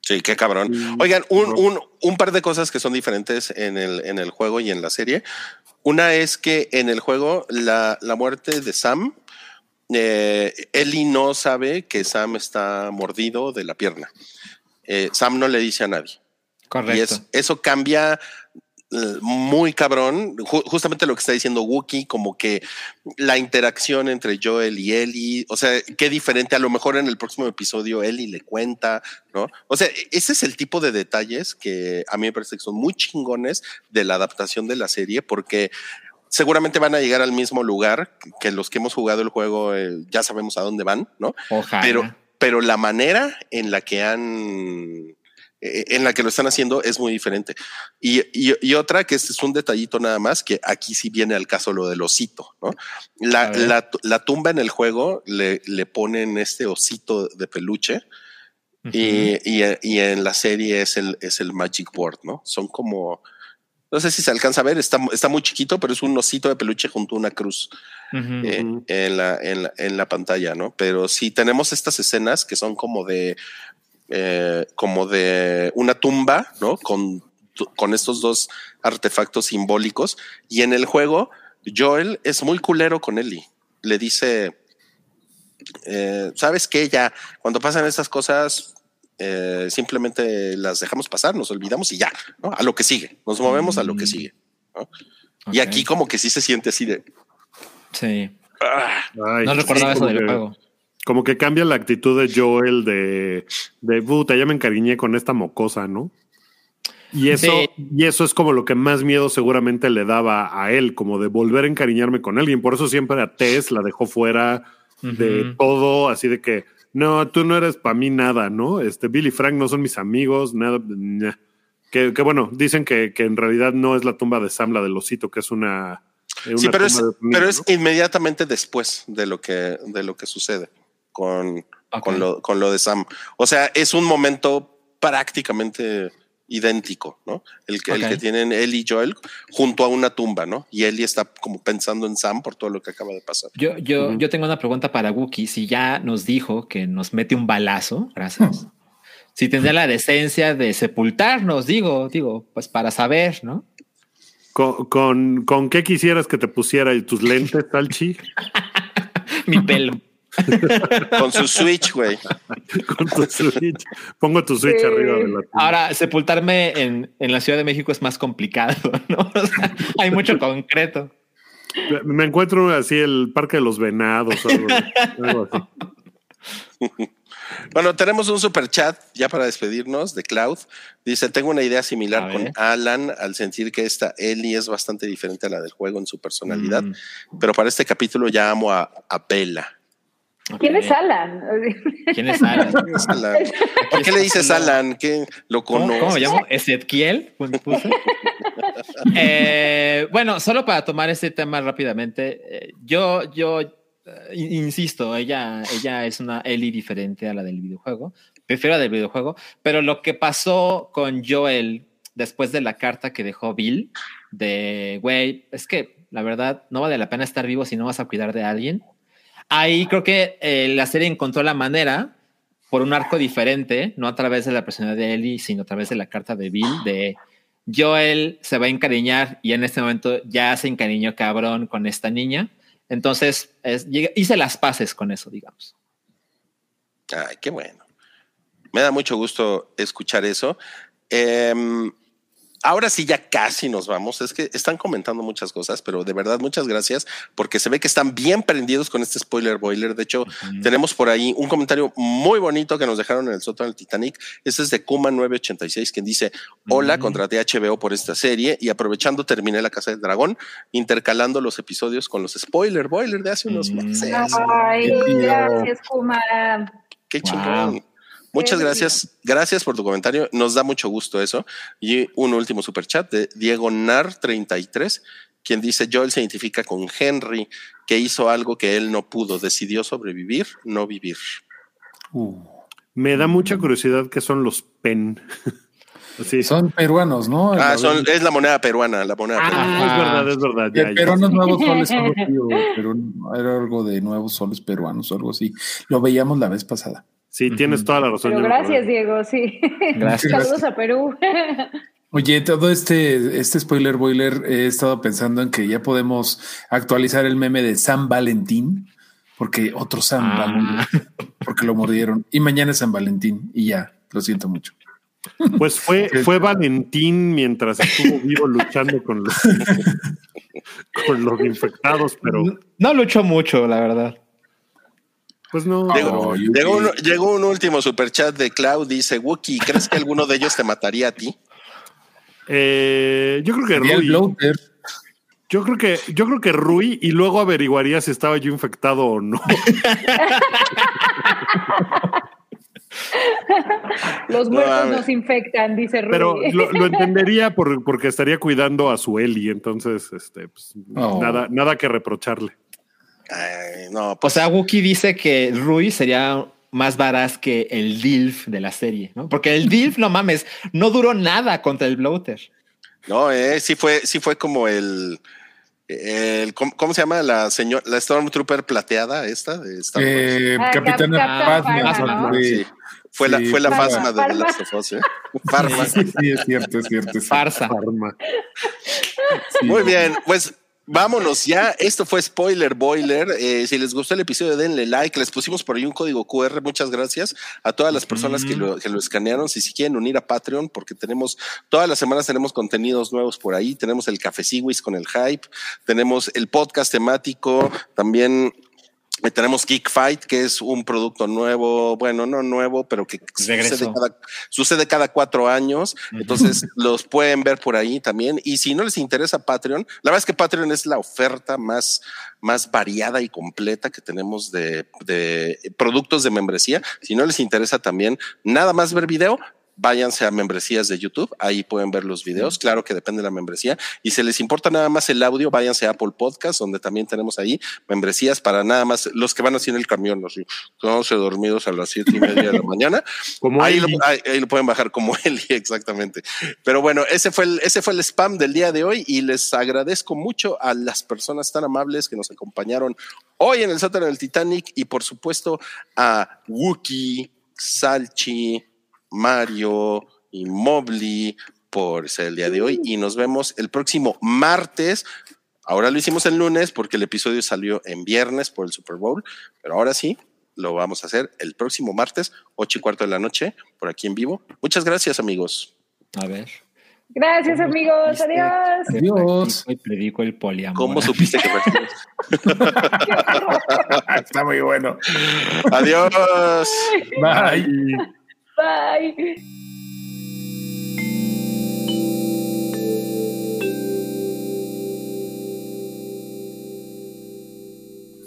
Sí, qué cabrón. Oigan, un, un, un par de cosas que son diferentes en el, en el juego y en la serie. Una es que en el juego la, la muerte de Sam, eh, Ellie no sabe que Sam está mordido de la pierna. Eh, Sam no le dice a nadie. Correcto. Y es, eso cambia muy cabrón. Ju- justamente lo que está diciendo Wookie, como que la interacción entre Joel y Ellie, o sea, qué diferente. A lo mejor en el próximo episodio Ellie le cuenta, ¿no? O sea, ese es el tipo de detalles que a mí me parece que son muy chingones de la adaptación de la serie, porque seguramente van a llegar al mismo lugar que los que hemos jugado el juego, eh, ya sabemos a dónde van, ¿no? Ojalá. Pero, pero la manera en la que han... en la que lo están haciendo es muy diferente. Y, y, y otra, que este es un detallito nada más, que aquí sí viene al caso lo del osito, ¿no? La, la, la tumba en el juego le, le ponen este osito de peluche, uh-huh. y, y, y en la serie es el, es el Magic Board, ¿no? Son como... No sé si se alcanza a ver, está, está muy chiquito, pero es un osito de peluche junto a una cruz, uh-huh. eh, en, la, en, la, en la pantalla, ¿no? Pero sí tenemos estas escenas que son como de... Eh, como de una tumba, ¿no? Con, con estos dos artefactos simbólicos. Y en el juego, Joel es muy culero con Ellie. Le dice, eh, ¿sabes qué? Ya, cuando pasan estas cosas, eh, simplemente las dejamos pasar, nos olvidamos y ya, ¿no? A lo que sigue, nos movemos mm. a lo que sigue, ¿no? Okay. Y aquí como que sí se siente así de... Sí. Ah, ay, no recordaba sí, eso del juego. Como que cambia la actitud de Joel de, de puta, ya me encariñé con esta mocosa, ¿no? Y eso, sí. y eso es como lo que más miedo seguramente le daba a él, como de volver a encariñarme con alguien. Por eso siempre a Tess la dejó fuera uh-huh. de todo, así de que, no, tú no eres para mí nada, ¿no? Este Bill y Frank no son mis amigos, nada. Nah. Que, que bueno, dicen que, que en realidad no es la tumba de Sam, la del osito, que es una... una sí, pero, es, de, pero ¿no? es inmediatamente después de lo que, de lo que sucede. Con, okay. con, lo, con lo de Sam. O sea, es un momento prácticamente idéntico, ¿no? El que, okay. el que tienen Ellie y Joel junto a una tumba, ¿no? Y Ellie está como pensando en Sam por todo lo que acaba de pasar. Yo, yo, uh-huh. yo tengo una pregunta para Wookie. Si ya nos dijo que nos mete un balazo, gracias. Uh-huh. Si tendría la decencia de sepultarnos, digo, digo, pues para saber, ¿no? ¿Con, con, con qué quisieras que te pusiera tus lentes, Salchi? Mi pelo. Con su Switch, güey. Con tu Switch. Pongo tu Switch sí. arriba de la tía. Ahora, sepultarme en, en la Ciudad de México es más complicado, ¿no? O sea, hay mucho concreto. Me encuentro así el Parque de los Venados, algo, algo así. Bueno, tenemos un super chat ya para despedirnos de Cloud. Dice, tengo una idea similar con Alan al sentir que esta Ellie es bastante diferente a la del juego en su personalidad, mm. pero para este capítulo ya amo a, a Bella. Okay. ¿Quién es Alan? ¿Quién es Alan? ¿Quién es Alan? ¿Por qué le dices Alan? ¿Qué lo conoces? ¿Cómo me llamo? ¿Zadkiel? eh, bueno, solo para tomar este tema rápidamente, eh, yo, yo eh, insisto, ella, ella es una Ellie diferente a la del videojuego, prefiero la del videojuego, pero lo que pasó con Joel después de la carta que dejó Bill, de, güey, es que la verdad no vale la pena estar vivo si no vas a cuidar de alguien. Ahí creo que eh, la serie encontró la manera por un arco diferente, no a través de la personalidad de Ellie, sino a través de la carta de Bill, de Joel se va a encariñar y en este momento ya se encariñó cabrón con esta niña. Entonces es, hice las paces con eso, digamos. Ay, qué bueno. Me da mucho gusto escuchar eso. Eh, Ahora sí, ya casi nos vamos. Es que están comentando muchas cosas, pero de verdad, muchas gracias, porque se ve que están bien prendidos con este spoiler boiler. De hecho, uh-huh. tenemos por ahí un comentario muy bonito que nos dejaron en el sótano del Titanic. Este es de Kuma nueve ochenta y seis, quien dice, hola, uh-huh. contraté H B O por esta serie y aprovechando terminé La Casa del Dragón, intercalando los episodios con los spoiler boiler de hace unos uh-huh. meses. Ay, qué gracias, Kuma. Qué wow. chingón. Muchas gracias. Gracias por tu comentario. Nos da mucho gusto eso. Y un último superchat de Diego Nar treinta y tres, quien dice, Joel se identifica con Henry, que hizo algo que él no pudo. Decidió sobrevivir, no vivir. Uh, me da mucha curiosidad qué son los pen. Sí. Son peruanos, ¿no? Ah, son, es la moneda peruana, la moneda ah, peruana. Es verdad, es verdad. Ya, ya, peruanos sí. nuevos soles, pero era algo de nuevos soles peruanos, algo así. Lo veíamos la vez pasada. Sí, tienes uh-huh. toda la razón. Pero gracias, Diego, sí. Gracias. Saludos a Perú. Oye, todo este, este spoiler boiler, he estado pensando en que ya podemos actualizar el meme de San Valentín, porque otro San ah. Valentín, porque lo mordieron. Y mañana es San Valentín y ya, lo siento mucho. Pues fue, fue Valentín mientras estuvo vivo luchando con los, con los infectados, pero... No, no luchó mucho, la verdad. Pues no. Llegó, oh, llegó, un, llegó un último superchat de Clau, dice, Wookie, ¿crees que alguno de ellos te mataría a ti? Eh, yo creo que Rui. Yo creo que, yo creo que Rui y luego averiguaría si estaba yo infectado o no. Los muertos no, nos infectan, dice Rui. Pero lo, lo entendería por, porque estaría cuidando a su Eli, entonces este, pues, oh. nada, nada que reprocharle. Ay, no, pues. O sea, Wookie dice que Rui sería más varaz que el D I L F de la serie, ¿no? Porque el D I L F, no mames, no duró nada contra el bloater. No, eh, sí fue, sí fue como el, el ¿cómo, cómo se llama la señora, la Stormtrooper plateada esta? De Star Wars. Eh, ah, Capitana Phasma. Phasma, ¿no? Sí. Fue, sí, la, fue la Phasma de The Last of Us, ¿eh? Phasma. Sí, sí, es cierto, es cierto. Es Farsa. Sí. Muy bien, pues. Vámonos ya, esto fue Spoiler Boiler, eh, si les gustó el episodio denle like, les pusimos por ahí un código Q R, muchas gracias a todas las personas mm. que, lo, que lo escanearon, si se quieren unir a Patreon porque tenemos, todas las semanas tenemos contenidos nuevos por ahí, tenemos el Cafeciwis con el Hype, tenemos el podcast temático, también tenemos Kick Fight, que es un producto nuevo, bueno, no nuevo, pero que sucede cada, sucede cada cuatro años. Uh-huh. Entonces los pueden ver por ahí también. Y si no les interesa Patreon, la verdad es que Patreon es la oferta más, más variada y completa que tenemos de, de productos de membresía. Si no les interesa también nada más ver video, váyanse a membresías de YouTube, ahí pueden ver los videos, claro que depende de la membresía y si les importa nada más el audio, váyanse a Apple Podcast, donde también tenemos ahí membresías para nada más, los que van así en el camión, así, quedándose dormidos a las siete y media de la mañana, como ahí, lo, ahí, ahí lo pueden bajar como él, exactamente. Pero bueno, ese fue, el, ese fue el spam del día de hoy y les agradezco mucho a las personas tan amables que nos acompañaron hoy en el sótano del Titanic y por supuesto a Wookie, Salchi, Mario y Mobley por ser el día de hoy y nos vemos el próximo martes. Ahora lo hicimos el lunes porque el episodio salió en viernes por el Super Bowl, pero ahora sí lo vamos a hacer el próximo martes ocho y cuarto de la noche por aquí en vivo. Muchas gracias, amigos. A ver, Gracias, amigos. Adiós. Adiós. Hoy predico el poliamor. ¿Cómo supiste que Está muy bueno. Adiós. Bye. Bye. Bye.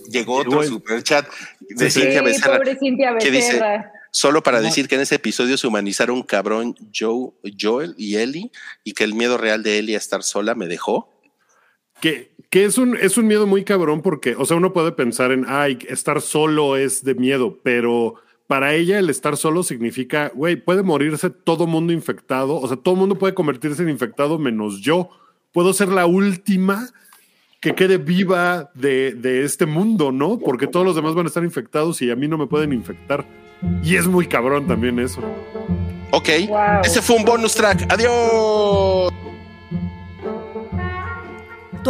Llegó otro superchat de sí, Cintia Becerra, Cintia Becerra que dice, solo para decir que en ese episodio se humanizaron cabrón Joe, Joel y Ellie, y que el miedo real de Ellie a estar sola me dejó. Que, que es, un, es un miedo muy cabrón porque, o sea, uno puede pensar en, ay, estar solo es de miedo, pero para ella el estar solo significa, güey, puede morirse todo mundo infectado, o sea, todo mundo puede convertirse en infectado menos yo. Puedo ser la última que quede viva de, de este mundo, ¿no? Porque todos los demás van a estar infectados y a mí no me pueden infectar. Y es muy cabrón también eso. Ok, wow. Ese fue un bonus track. ¡Adiós! Tu